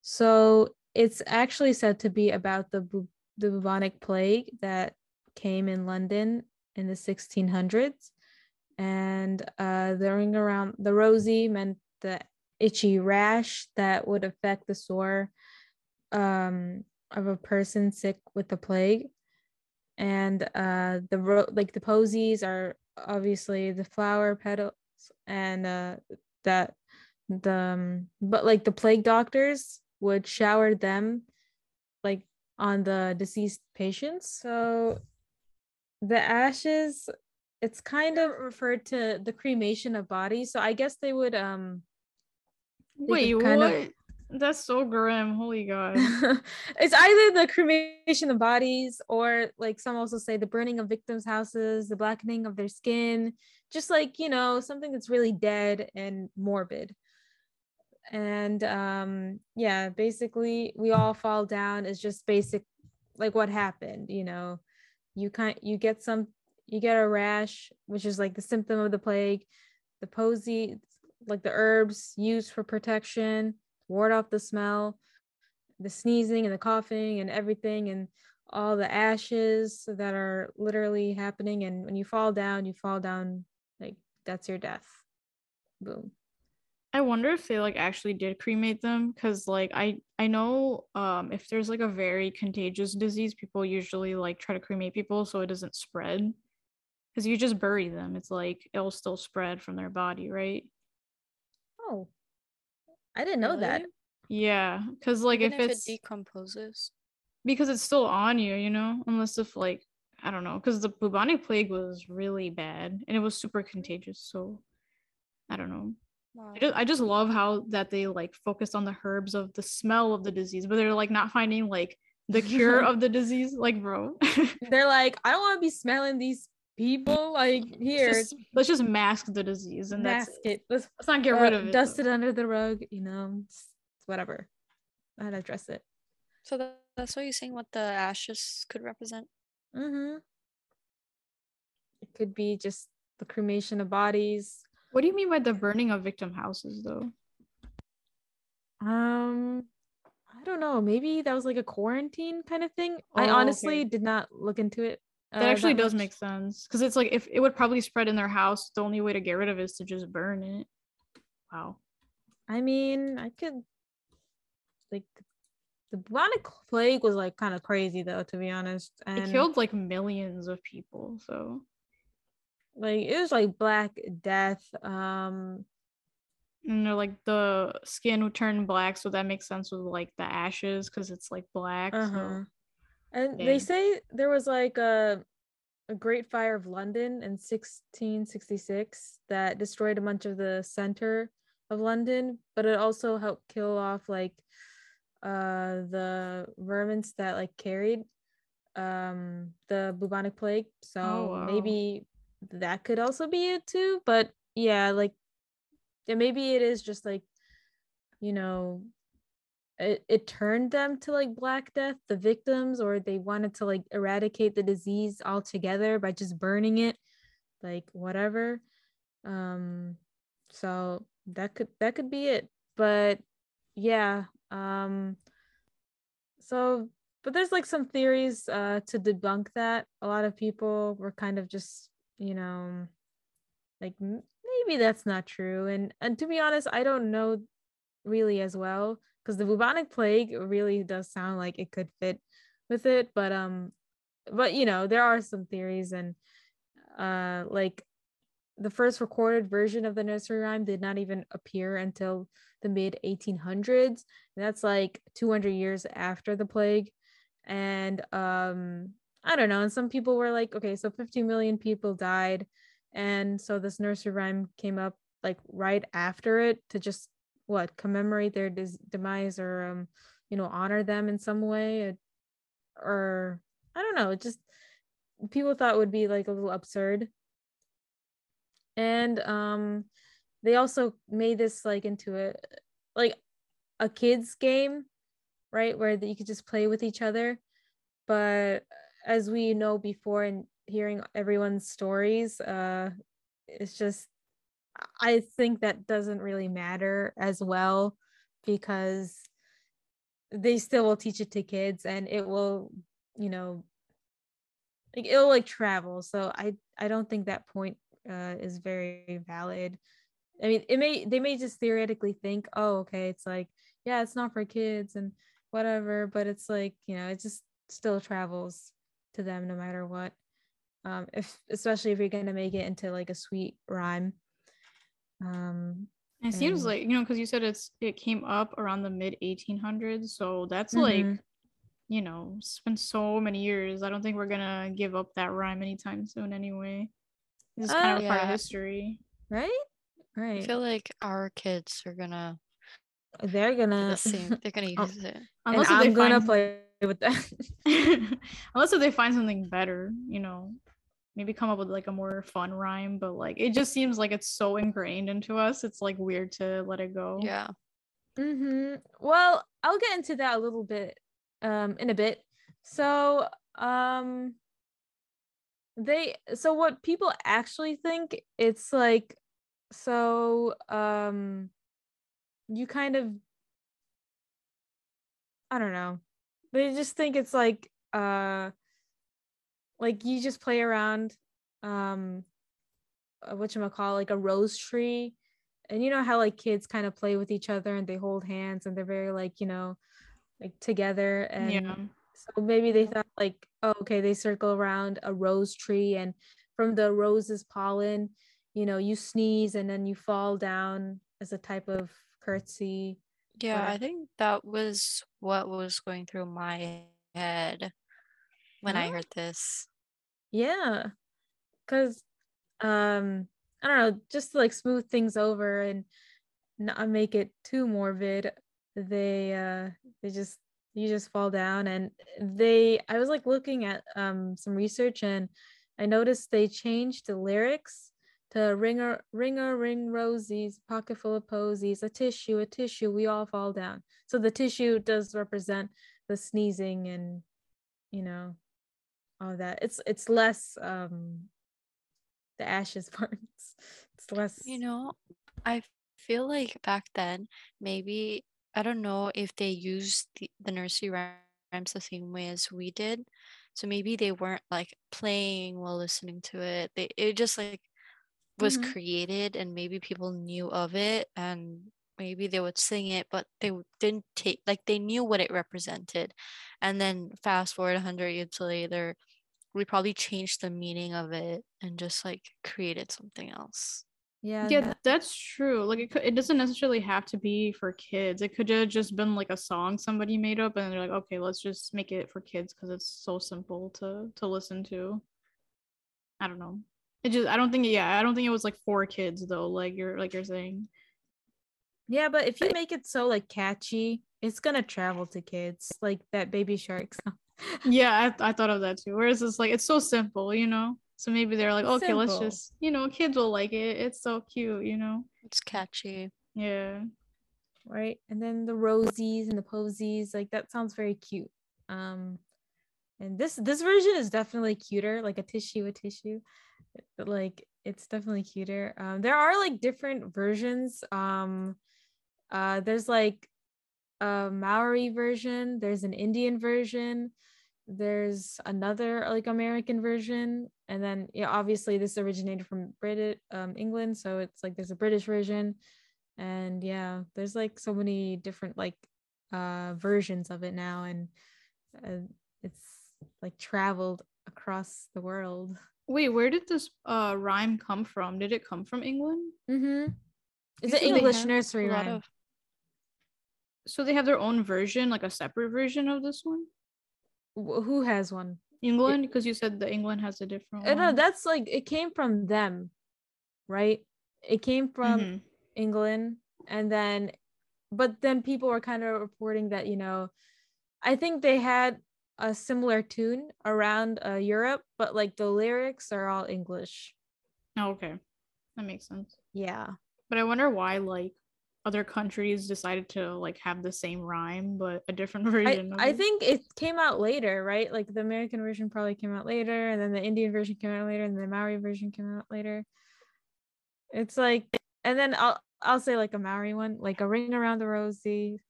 So it's actually said to be about the bubonic plague that came in London in the 1600s, and the Ring Around the Rosie meant the itchy rash that would affect the sore of a person sick with the plague, and the posies are obviously the flower petals, and but like the plague doctors would shower them like on the deceased patients. So the ashes, it's kind of referred to the cremation of bodies. So I guess they would wait, what? That's so grim. Holy God. It's either the cremation of bodies, or like some also say the burning of victims' houses, the blackening of their skin, just like, you know, something that's really dead and morbid. And yeah, basically we all fall down is just basic like what happened, you know. You get a rash, which is like the symptom of the plague, the posy, like the herbs used for protection, ward off the smell, the sneezing and the coughing and everything, and all the ashes that are literally happening. And when you fall down, like that's your death. Boom. I wonder if they like actually did cremate them, because like I know if there's like a very contagious disease, people usually like try to cremate people so it doesn't spread, because you just bury them, it's like it'll still spread from their body, right? Oh, I didn't know really? That. Yeah, because like even if it decomposes, because it's still on you, you know, unless if like I don't know, because the bubonic plague was really bad and it was super contagious, so I don't know. Wow. I just love how that they like focused on the herbs of the smell of the disease, but they're like not finding like the cure of the disease, like bro. They're like, I don't want to be smelling these people, like here, let's just mask the disease and mask it. Let's not get rid of it, dust though. It under the rug, you know, whatever, how to address it. So that's what you're saying, what the ashes could represent. Mm-hmm. It could be just the cremation of bodies. What do you mean by the burning of victim houses, though? I don't know. Maybe that was like a quarantine kind of thing. Oh, I honestly did not look into it. That actually does make sense, because it's like if it would probably spread in their house, the only way to get rid of it is to just burn it. Wow. I mean, I could like the bubonic plague was like kind of crazy though, to be honest. And it killed like millions of people, so. Like it was like Black Death, and they're like the skin would turn black, so that makes sense with like the ashes, because it's like black. So. And They say there was like a Great Fire of London in 1666 that destroyed a bunch of the center of London, but it also helped kill off like the vermins that like carried the bubonic plague. So maybe that could also be it too. But yeah, like maybe it is just like, you know, it turned them to like Black Death, the victims, or they wanted to like eradicate the disease altogether by just burning it, like whatever. So that could be it. But yeah, But there's like some theories to debunk that. A lot of people were kind of just, you know, like maybe that's not true. And to be honest, I don't know really as well, because the bubonic plague really does sound like it could fit with it. But you know, there are some theories, and like the first recorded version of the nursery rhyme did not even appear until the mid 1800s. That's like 200 years after the plague. And I don't know. And some people were like, okay, so 50 million people died, and so this nursery rhyme came up like right after it to just what, commemorate their demise, or you know, honor them in some way, or I don't know. It just, people thought it would be like a little absurd. And they also made this like into a kids game, right, where you could just play with each other. But as we know before, and hearing everyone's stories, it's just, I think that doesn't really matter as well, because they still will teach it to kids, and it will, you know, like it'll like travel. So I don't think that point is very valid. I mean, they may just theoretically think, oh, okay, it's like, yeah, it's not for kids and whatever, but it's like, you know, it just still travels to them no matter what. Especially if you're gonna make it into like a sweet rhyme. It seems like, you know, because you said it came up around the mid 1800s, so that's like, you know, it's been so many years. I don't think we're gonna give up that rhyme anytime soon anyway. This is kind of part of history, right? I feel like our kids are gonna, they're gonna use it, unless I'm gonna play with that. Unless if they find something better, you know, maybe come up with like a more fun rhyme. But like, it just seems like it's so ingrained into us, it's like weird to let it go. Yeah. Well, I'll get into that a little bit in a bit. So what people actually think, it's like, so you kind of, I don't know, they just think it's like you just play around, whatchamacallit, like a rose tree, and you know how like kids kind of play with each other and they hold hands and they're very like, you know, like together, and yeah. So maybe they thought like, oh, okay, they circle around a rose tree, and from the rose's pollen, you know, you sneeze and then you fall down as a type of curtsy. Yeah, I think that was what was going through my head when I heard this. Yeah, because I don't know, just to like smooth things over and not make it too morbid, they just, you just fall down. And I was like looking at some research, and I noticed they changed the lyrics to ring rosies, pocket full of posies, a tissue, we all fall down. So the tissue does represent the sneezing and, you know, all that. It's less the ashes parts. It's less, you know, I feel like back then, maybe, I don't know if they used the nursery rhymes the same way as we did. So maybe they weren't like playing while listening to it. It just like was created, and maybe people knew of it, and maybe they would sing it, but they didn't take, like, they knew what it represented. And then fast forward 100 years later, we probably changed the meaning of it and just like created something else. Yeah, that's true. Like it doesn't necessarily have to be for kids. It could have just been like a song somebody made up, and they're like, okay, let's just make it for kids because it's so simple to listen to. I don't know. It just, I don't think it was like for kids though, like you're saying. Yeah, but if you make it so like catchy, it's gonna travel to kids, like that Baby Shark song. Yeah, I thought of that too. Whereas it's like, it's so simple, you know. So maybe they're like, okay, simple. Let's just, you know, kids will like it. It's so cute, you know. It's catchy. Yeah. Right. And then the rosies and the posies, like that sounds very cute. And this version is definitely cuter, like a tissue. But like, it's definitely cuter. There are like different versions. There's like a Maori version, there's an Indian version, there's another like American version, and then yeah, obviously this originated from England, so it's like there's a British version, and yeah, there's like so many different like versions of it now, and it's like traveled across the world. Wait, where did this rhyme come from? Did it come from England? Mm-hmm. It's an English nursery rhyme. So they have their own version, like a separate version of this one? Who has one? England? Because you said the England has a different one. No, that's like, it came from them, right? It came from England, and then, but then people were kind of reporting that, you know, I think they had a similar tune around Europe, but like the lyrics are all English. Oh, okay. That makes sense. Yeah. But I wonder why, like, other countries decided to like have the same rhyme but a different version. I think it came out later, right? Like the American version probably came out later, and then the Indian version came out later, and the Maori version came out later. It's like, and then I'll say like a Maori one, like a ring around the rosy,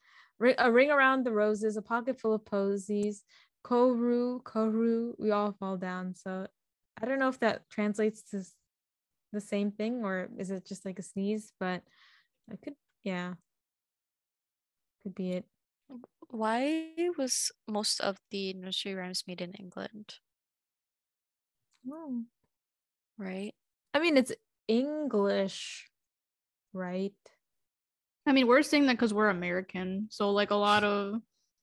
a ring around the roses, a pocket full of posies, koru koru, we all fall down. So I don't know if that translates to the same thing, or is it just like a sneeze? But I could. Yeah, could be it. Why was most of the nursery rhymes made in England? Oh. Right? I mean, it's English, right? I mean, we're saying that because we're American. So, like, a lot of,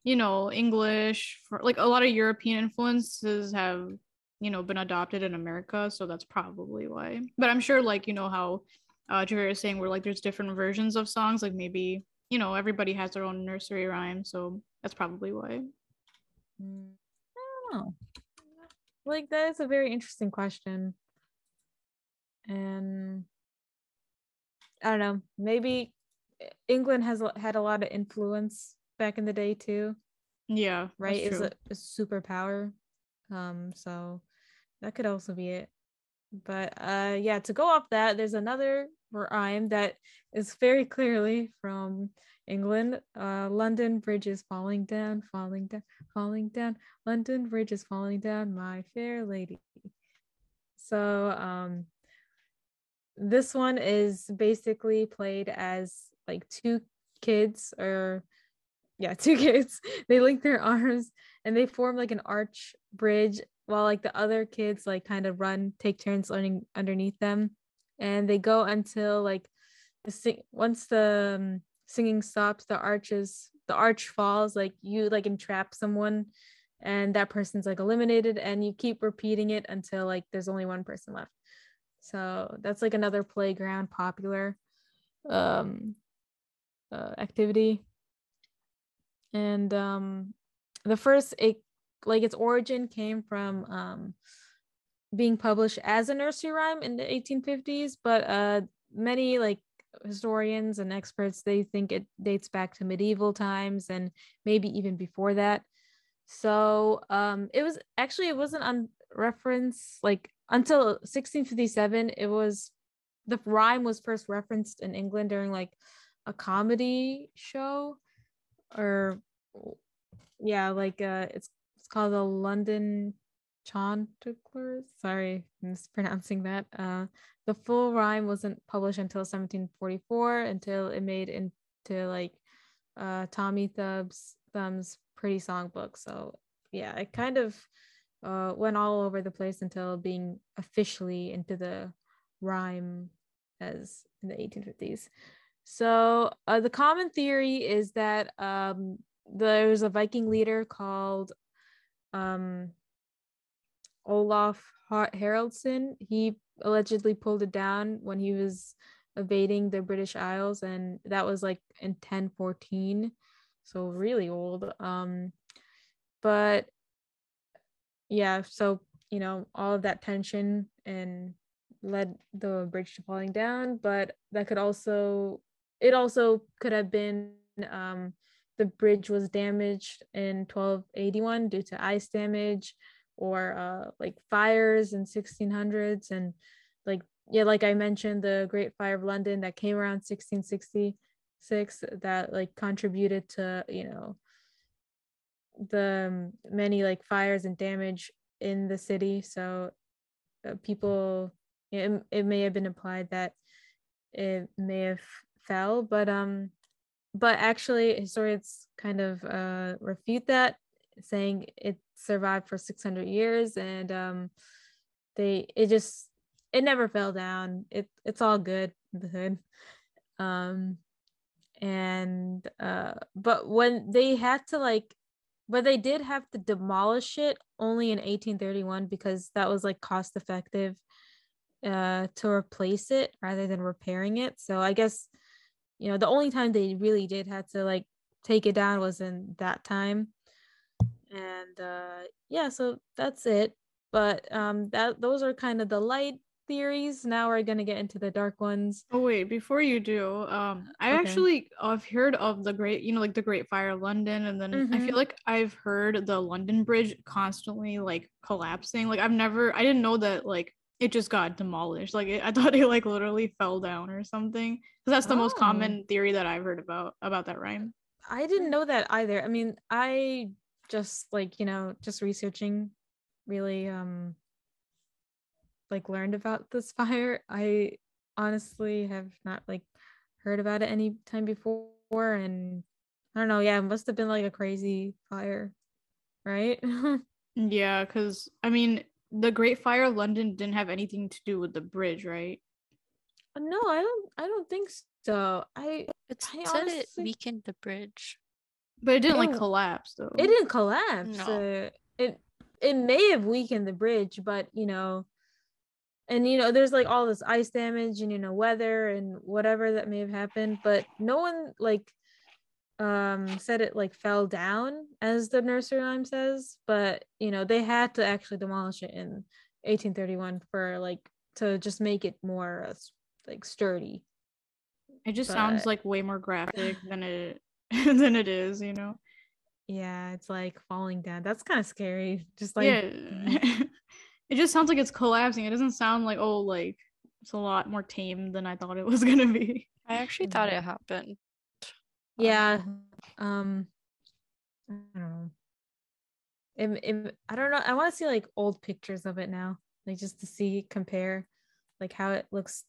you know, English, like, a lot of European influences have, you know, been adopted in America. So that's probably why. But I'm sure, like, you know, how Javeria is saying where like there's different versions of songs, like maybe, you know, everybody has their own nursery rhyme, so that's probably why. I don't know. Like, that is a very interesting question, and I don't know, maybe England has had a lot of influence back in the day too. Yeah, right, it's a superpower, so that could also be it. But yeah, to go off that, there's another rhyme that is very clearly from England. London Bridge is falling down, falling down, falling down. London Bridge is falling down, my fair lady. So this one is basically played as like two kids. They link their arms and they form like an arch bridge, while like the other kids like kind of run, take turns learning underneath them, and they go until like once the singing stops, the arch falls, like you like entrap someone, and that person's like eliminated, and you keep repeating it until like there's only one person left. So that's like another playground popular activity. And the first like its origin came from being published as a nursery rhyme in the 1850s, but many like historians and experts, they think it dates back to medieval times and maybe even before that. So it wasn't on reference like until 1657. The rhyme was first referenced in England during like a comedy show, it's called the London Chanticleers. Sorry, mispronouncing that. The full rhyme wasn't published until 1744, until it made into like Tommy Thumb's Pretty Song Book. So yeah, it kind of went all over the place until being officially into the rhyme as in the 1850s. So the common theory is that there's a Viking leader called Olaf Haraldsson. He allegedly pulled it down when he was invading the British Isles, and that was like in 1014, so really old. But yeah, so you know, all of that tension and led the bridge to falling down. But that could also, it also could have been the bridge was damaged in 1281 due to ice damage, or like fires in 1600s, and like, yeah, like I mentioned, the Great Fire of London that came around 1660. 6 that like contributed to, you know, the many like fires and damage in the city. So people, it may have been implied that it may have fell, but actually historians kind of refute that, saying it survived for 600 years and it never fell down. It's all good in the hood. But when they had to but they did have to demolish it only in 1831 because that was like cost effective to replace it rather than repairing it. So I guess, you know, the only time they really did have to like take it down was in that time. And so that's it. But those are kind of the light theories. Now we're going to get into the dark ones. Oh wait, before you do, I've heard of the great, you know, like the Great Fire of London, and then I feel like I've heard the London Bridge constantly like collapsing. Like I didn't know that like it just got demolished. Like I thought it like literally fell down or something, because that's the most common theory that I've heard about that rhyme. I didn't know that either. I mean, I just like, you know, just researching really like learned about this fire. I honestly have not like heard about it any time before, and I don't know, it must have been like a crazy fire, right? Yeah, because I mean the Great Fire of London didn't have anything to do with the bridge, right? No, I don't think so. It weakened the bridge, but it didn't like collapse though. It didn't collapse. No. It may have weakened the bridge, but you know, and, you know, there's like all this ice damage and, you know, weather and whatever that may have happened, but no one like said it like fell down, as the nursery rhyme says. But, you know, they had to actually demolish it in 1831 for like to just make it more like sturdy. It just sounds like way more graphic than it is, you know? Yeah, it's like falling down. That's kind of scary. Just like... Yeah. It just sounds like it's collapsing. It doesn't sound like, oh, like it's a lot more tame than I thought it was gonna be. I actually thought it happened. Yeah. I don't know. I don't know. I want to see like old pictures of it now, like just to compare like how it looks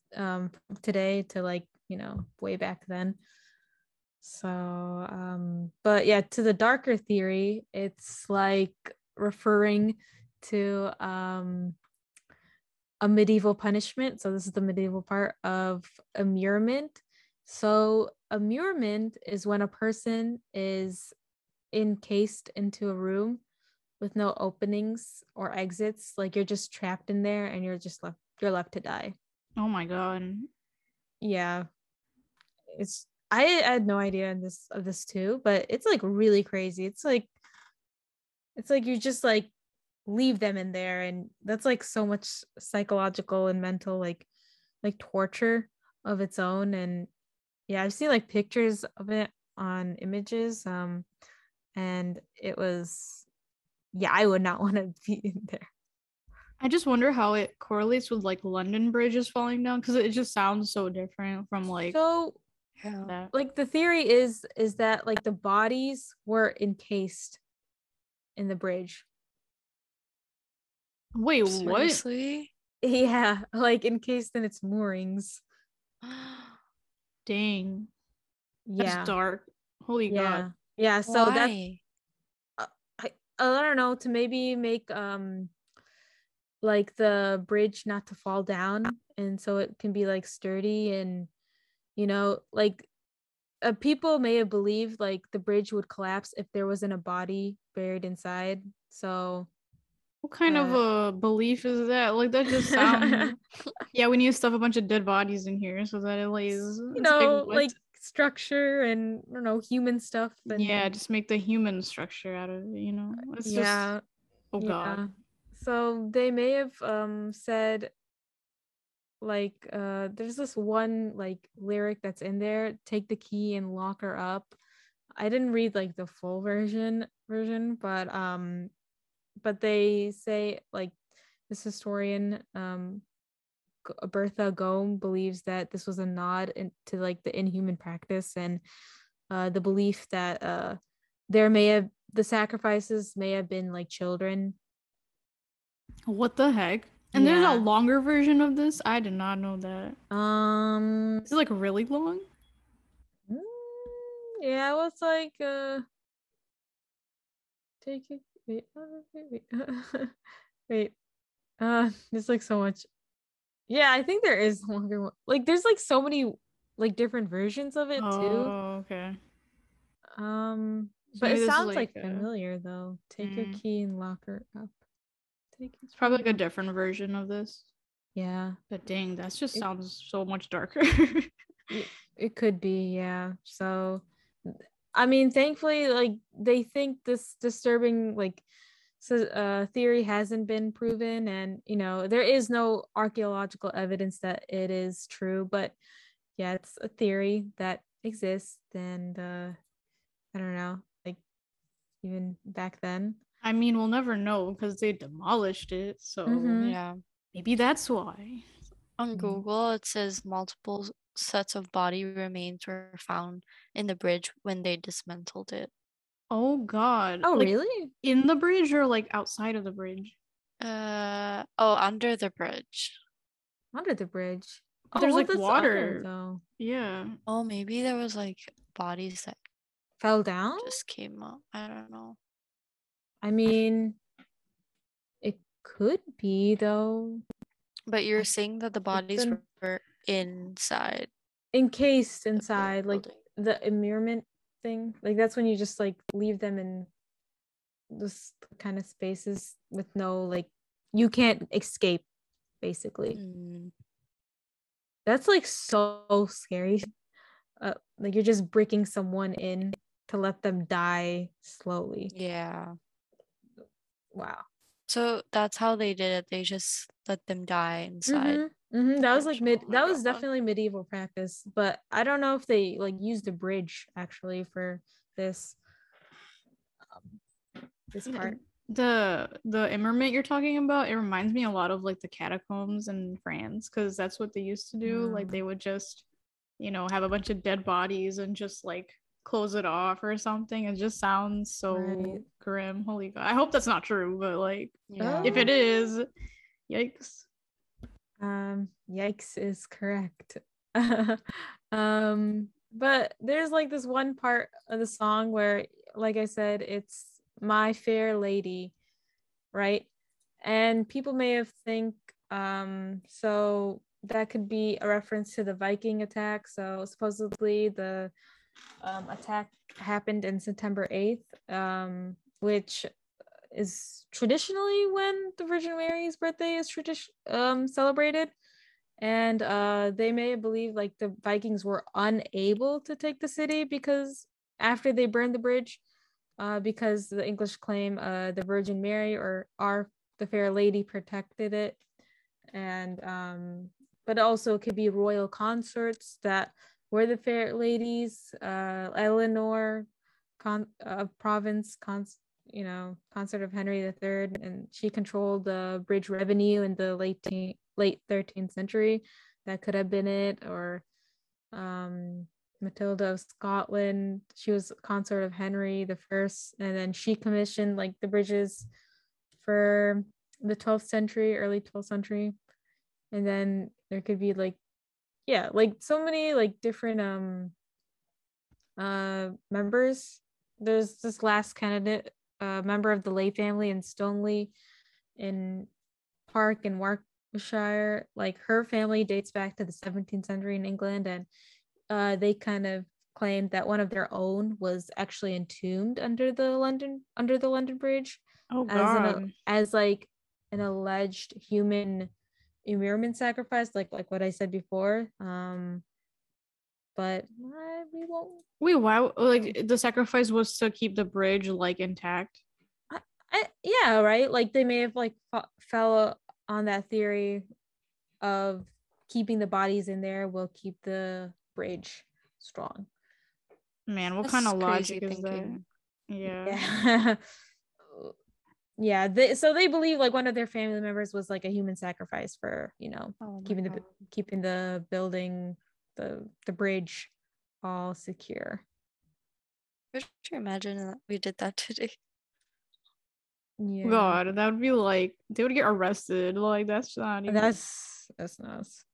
today to like, you know, way back then. So but yeah, to the darker theory, it's like referring to a medieval punishment. So this is the medieval part of immurement. So immurement is when a person is encased into a room with no openings or exits. Like you're just trapped in there and you're left to die. Oh my god. Yeah, I had no idea of this too, but it's like really crazy. It's like you just like leave them in there, and that's like so much psychological and mental like torture of its own. And yeah, I've seen like pictures of it on images, and it was, yeah, I would not want to be in there. I just wonder how it correlates with like London bridges falling down, because it just sounds so different from like like the theory is that like the bodies were encased in the bridge. Wait, what? Seriously? Yeah, like encased in its moorings. Dang. Yeah. That's dark. Holy god. Yeah, so why? That's I don't know, to maybe make like the bridge not to fall down, and so it can be like sturdy, and you know, like people may have believed like the bridge would collapse if there wasn't a body buried inside. So what kind of a belief is that? Like that just sounds yeah, we need to stuff a bunch of dead bodies in here so that it lays, you know, like structure and I don't know, human stuff, and yeah, just make the human structure out of it, you know. It's just god. So they may have said like there's this one like lyric that's in there, take the key and lock her up. I didn't read like the full version, but they say like this historian Bertha Gohm believes that this was a nod to like the inhuman practice and the belief that the sacrifices may have been like children. What the heck? And yeah. There's a longer version of this. I did not know that. It's like really long. Yeah, it was like take it. Wait. There's like so much. Yeah, I think there is a longer one. Like there's like so many like different versions of it too. Oh, okay. But it sounds like familiar though. Take your key and lock her up. It's probably like a different version of this. Yeah, but dang, that just sounds so much darker. It could be, yeah. So I mean, thankfully, like they think this disturbing like theory hasn't been proven, and you know there is no archaeological evidence that it is true, but yeah, it's a theory that exists. And I don't know, like even back then, I mean, we'll never know because they demolished it. So yeah, maybe that's why. On Google, it says multiple sets of body remains were found in the bridge when they dismantled it. Oh God! Oh, like, really? In the bridge or like outside of the bridge? Under the bridge. Under the bridge. Oh, there's like water. Though. Yeah. Oh, maybe there was like bodies that fell down. Just came up. I don't know. I mean, it could be though. But you're saying that the bodies were inside, encased inside, like the immurement thing. Like that's when you just like leave them in this kind of spaces with no like you can't escape, basically. That's like so scary. Like you're just breaking someone in to let them die slowly. Yeah. Wow. So that's how they did it. They just let them die inside. That was like that was definitely medieval practice, but I don't know if they like used the bridge actually for this this part. The immerment you're talking about, it reminds me a lot of like the catacombs in France, because that's what they used to do. Like they would just, you know, have a bunch of dead bodies and just like close it off or something. It just sounds so grim. Holy God, I hope that's not true, but like if it is, yikes. Yikes is correct. But there's like this one part of the song where, like I said, it's "My Fair Lady," right? And people may have think so that could be a reference to the Viking attack. So supposedly the attack happened in September 8th, which is traditionally when the Virgin Mary's birthday is celebrated. And they may believe like the Vikings were unable to take the city because after they burned the bridge, because the English claim the Virgin Mary or the Fair Lady protected it. And but also it could be royal consorts that were the fair ladies, Eleanor of Provence, consort of Henry III, and she controlled the bridge revenue in the late 13th century. That could have been it. Or Matilda of Scotland, she was consort of Henry I, and then she commissioned like the bridges for the 12th century, early 12th century. And then there could be like, yeah, like so many like different members. There's this last candidate, member of the lay family in Stoneleigh in Park in Warwickshire. Like her family dates back to the 17th century in England, and they kind of claimed that one of their own was actually entombed under the London Bridge. Oh God. As like an alleged human immurement sacrifice, like what I said before. But we won't. Wait, why? Like the sacrifice was to keep the bridge like intact. Yeah, right. Like they may have like fell on that theory of keeping the bodies in there will keep the bridge strong. Man, what kind of logic is that? Yeah. Yeah, so they believe like one of their family members was like a human sacrifice for, you know, keeping the building, the bridge all secure. Could you imagine that we did that today? Yeah. God, that would be like, they would get arrested. Like, that's not even... That's nuts.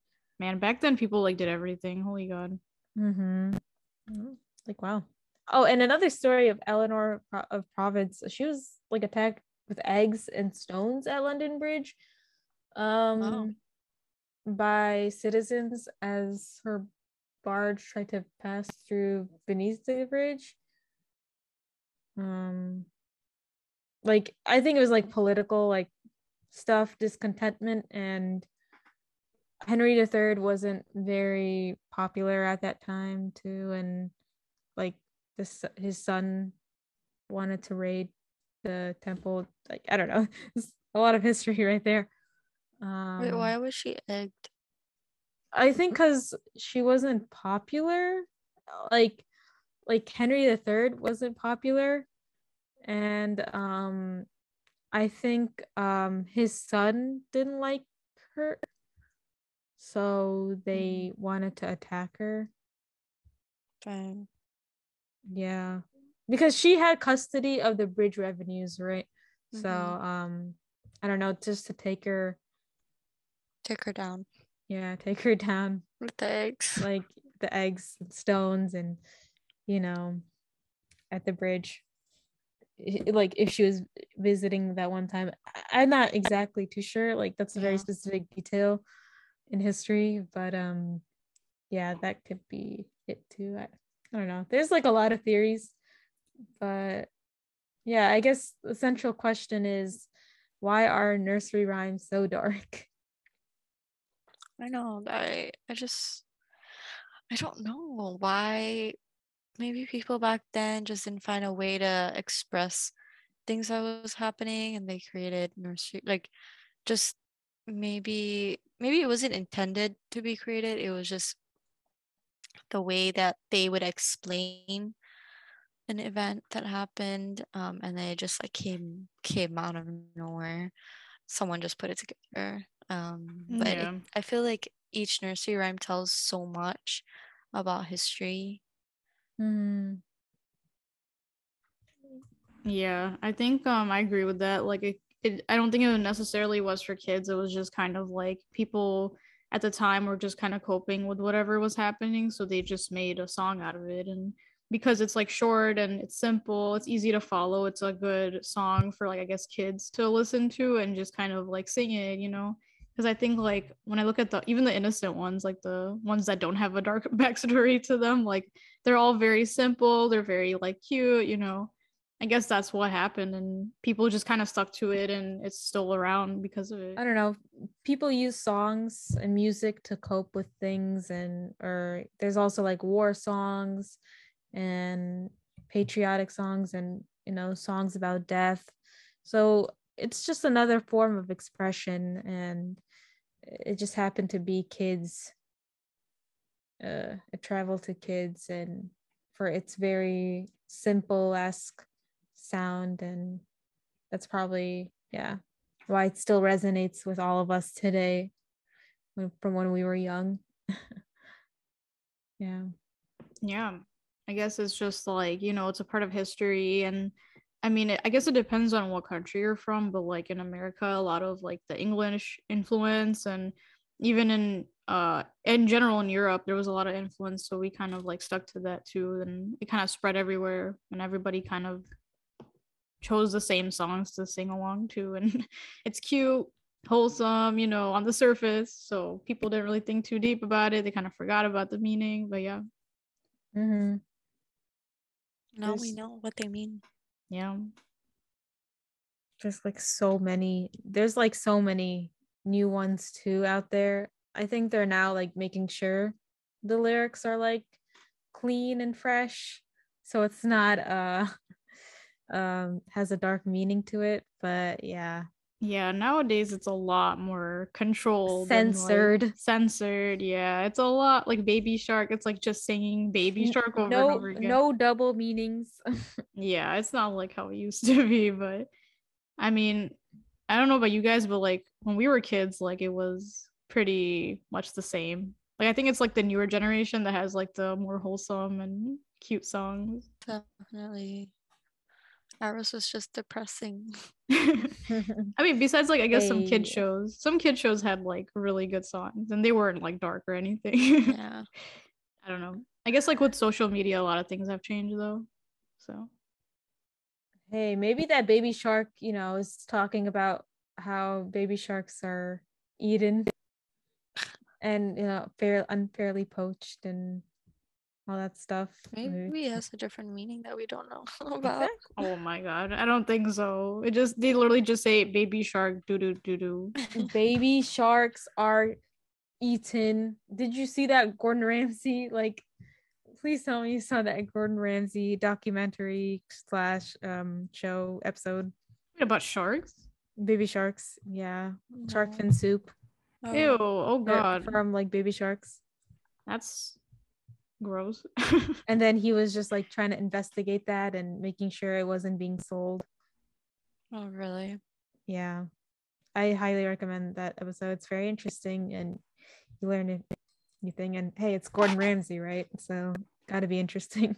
Man, back then people like did everything. Holy God. Mm-hmm. Like, wow. Oh, and another story of Eleanor of Provence. She was like attacked with eggs and stones at London Bridge by citizens as her barge tried to pass through beneath the bridge. Like, I think it was like political, like stuff, discontentment, and Henry III wasn't very popular at that time too, and like his son wanted to raid the temple. Like, I don't know, there's a lot of history right there. Wait, why was she egged? I think because she wasn't popular. Like Henry III wasn't popular, and I think his son didn't like her, so they wanted to attack her. Dang. Yeah, because she had custody of the bridge revenues, right? Mm-hmm. So I don't know, just to take her down. Yeah, take her down with the eggs, like the eggs and stones, and you know, at the bridge, like if she was visiting that one time. I'm not exactly too sure, like that's a very specific detail in history, but yeah, that could be it too. I don't know, there's like a lot of theories, but yeah, I guess the central question is, why are nursery rhymes so dark? I know, I don't know why. Maybe people back then just didn't find a way to express things that was happening, and they created nursery, like, just maybe it wasn't intended to be created, it was just the way that they would explain an event that happened, and they just like came out of nowhere. Someone just put it together. But yeah. I feel like each nursery rhyme tells so much about history. Mm. Yeah, I think I agree with that. Like it I don't think it necessarily was for kids. It was just kind of like people at the time were just kind of coping with whatever was happening, so they just made a song out of it. And because it's like short and it's simple, it's easy to follow, it's a good song for like, I guess, kids to listen to and just kind of like sing it, you know. Because I think like when I look at even the innocent ones, like the ones that don't have a dark backstory to them, like they're all very simple, they're very like cute, you know. I guess that's what happened, and people just kind of stuck to it, and it's still around because of it. I don't know, people use songs and music to cope with things, and or there's also like war songs and patriotic songs, and you know, songs about death. So it's just another form of expression, and it just happened to be kids. It traveled to kids, and for its very simple-esque sound, and that's probably why it still resonates with all of us today from when we were young. Yeah, I guess it's just like, you know, it's a part of history. And I mean, I guess it depends on what country you're from, but like in America, a lot of like the English influence, and even in general in Europe, there was a lot of influence, so we kind of like stuck to that too, and it kind of spread everywhere, and everybody kind of chose the same songs to sing along to, and it's cute, wholesome, you know, on the surface, so people didn't really think too deep about it, they kind of forgot about the meaning, but yeah. Mm-hmm. Now we know what they mean. Yeah, there's like so many, new ones too out there. I think they're now like making sure the lyrics are like clean and fresh, so it's not has a dark meaning to it. But yeah, nowadays it's a lot more controlled, censored. Yeah, it's a lot like Baby Shark. It's like just singing Baby Shark over and over again. No double meanings. Yeah, it's not like how it used to be, but I mean, I don't know about you guys, but like when we were kids, like it was pretty much the same. Like I think it's like the newer generation that has like the more wholesome and cute songs. Definitely. Ours was just depressing. I mean, besides like I guess some kid shows had like really good songs and they weren't like dark or anything. Yeah. I don't know. I guess like with social media, a lot of things have changed though. So hey, maybe that baby shark, you know, is talking about how baby sharks are eaten and, you know, unfairly poached and all that stuff. Maybe it has a different meaning that we don't know about. Oh my god, I don't think so. They literally just say baby shark doo doo doo doo. Baby sharks are eaten. Did you see that Gordon Ramsay? Like, please tell me you saw that Gordon Ramsay documentary / show episode. Wait, about sharks? Baby sharks, yeah. No. Shark fin soup. Oh. Ew, oh god. From like baby sharks. That's gross. And then he was just like trying to investigate that and making sure it wasn't being sold. Oh really? Yeah, I highly recommend that episode. It's very interesting and you learn a new thing, and hey, it's Gordon Ramsay, right? So gotta be interesting.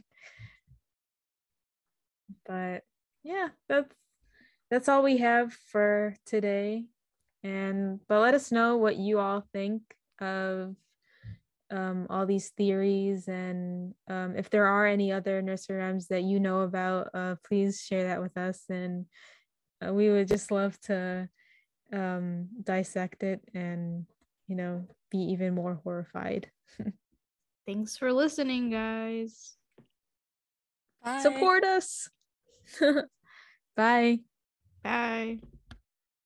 But yeah, that's all we have for today. But let us know what you all think of all these theories, and if there are any other nursery rhymes that you know about, please share that with us, and we would just love to dissect it and, you know, be even more horrified. Thanks for listening, guys. Bye. Support us. Bye. Bye.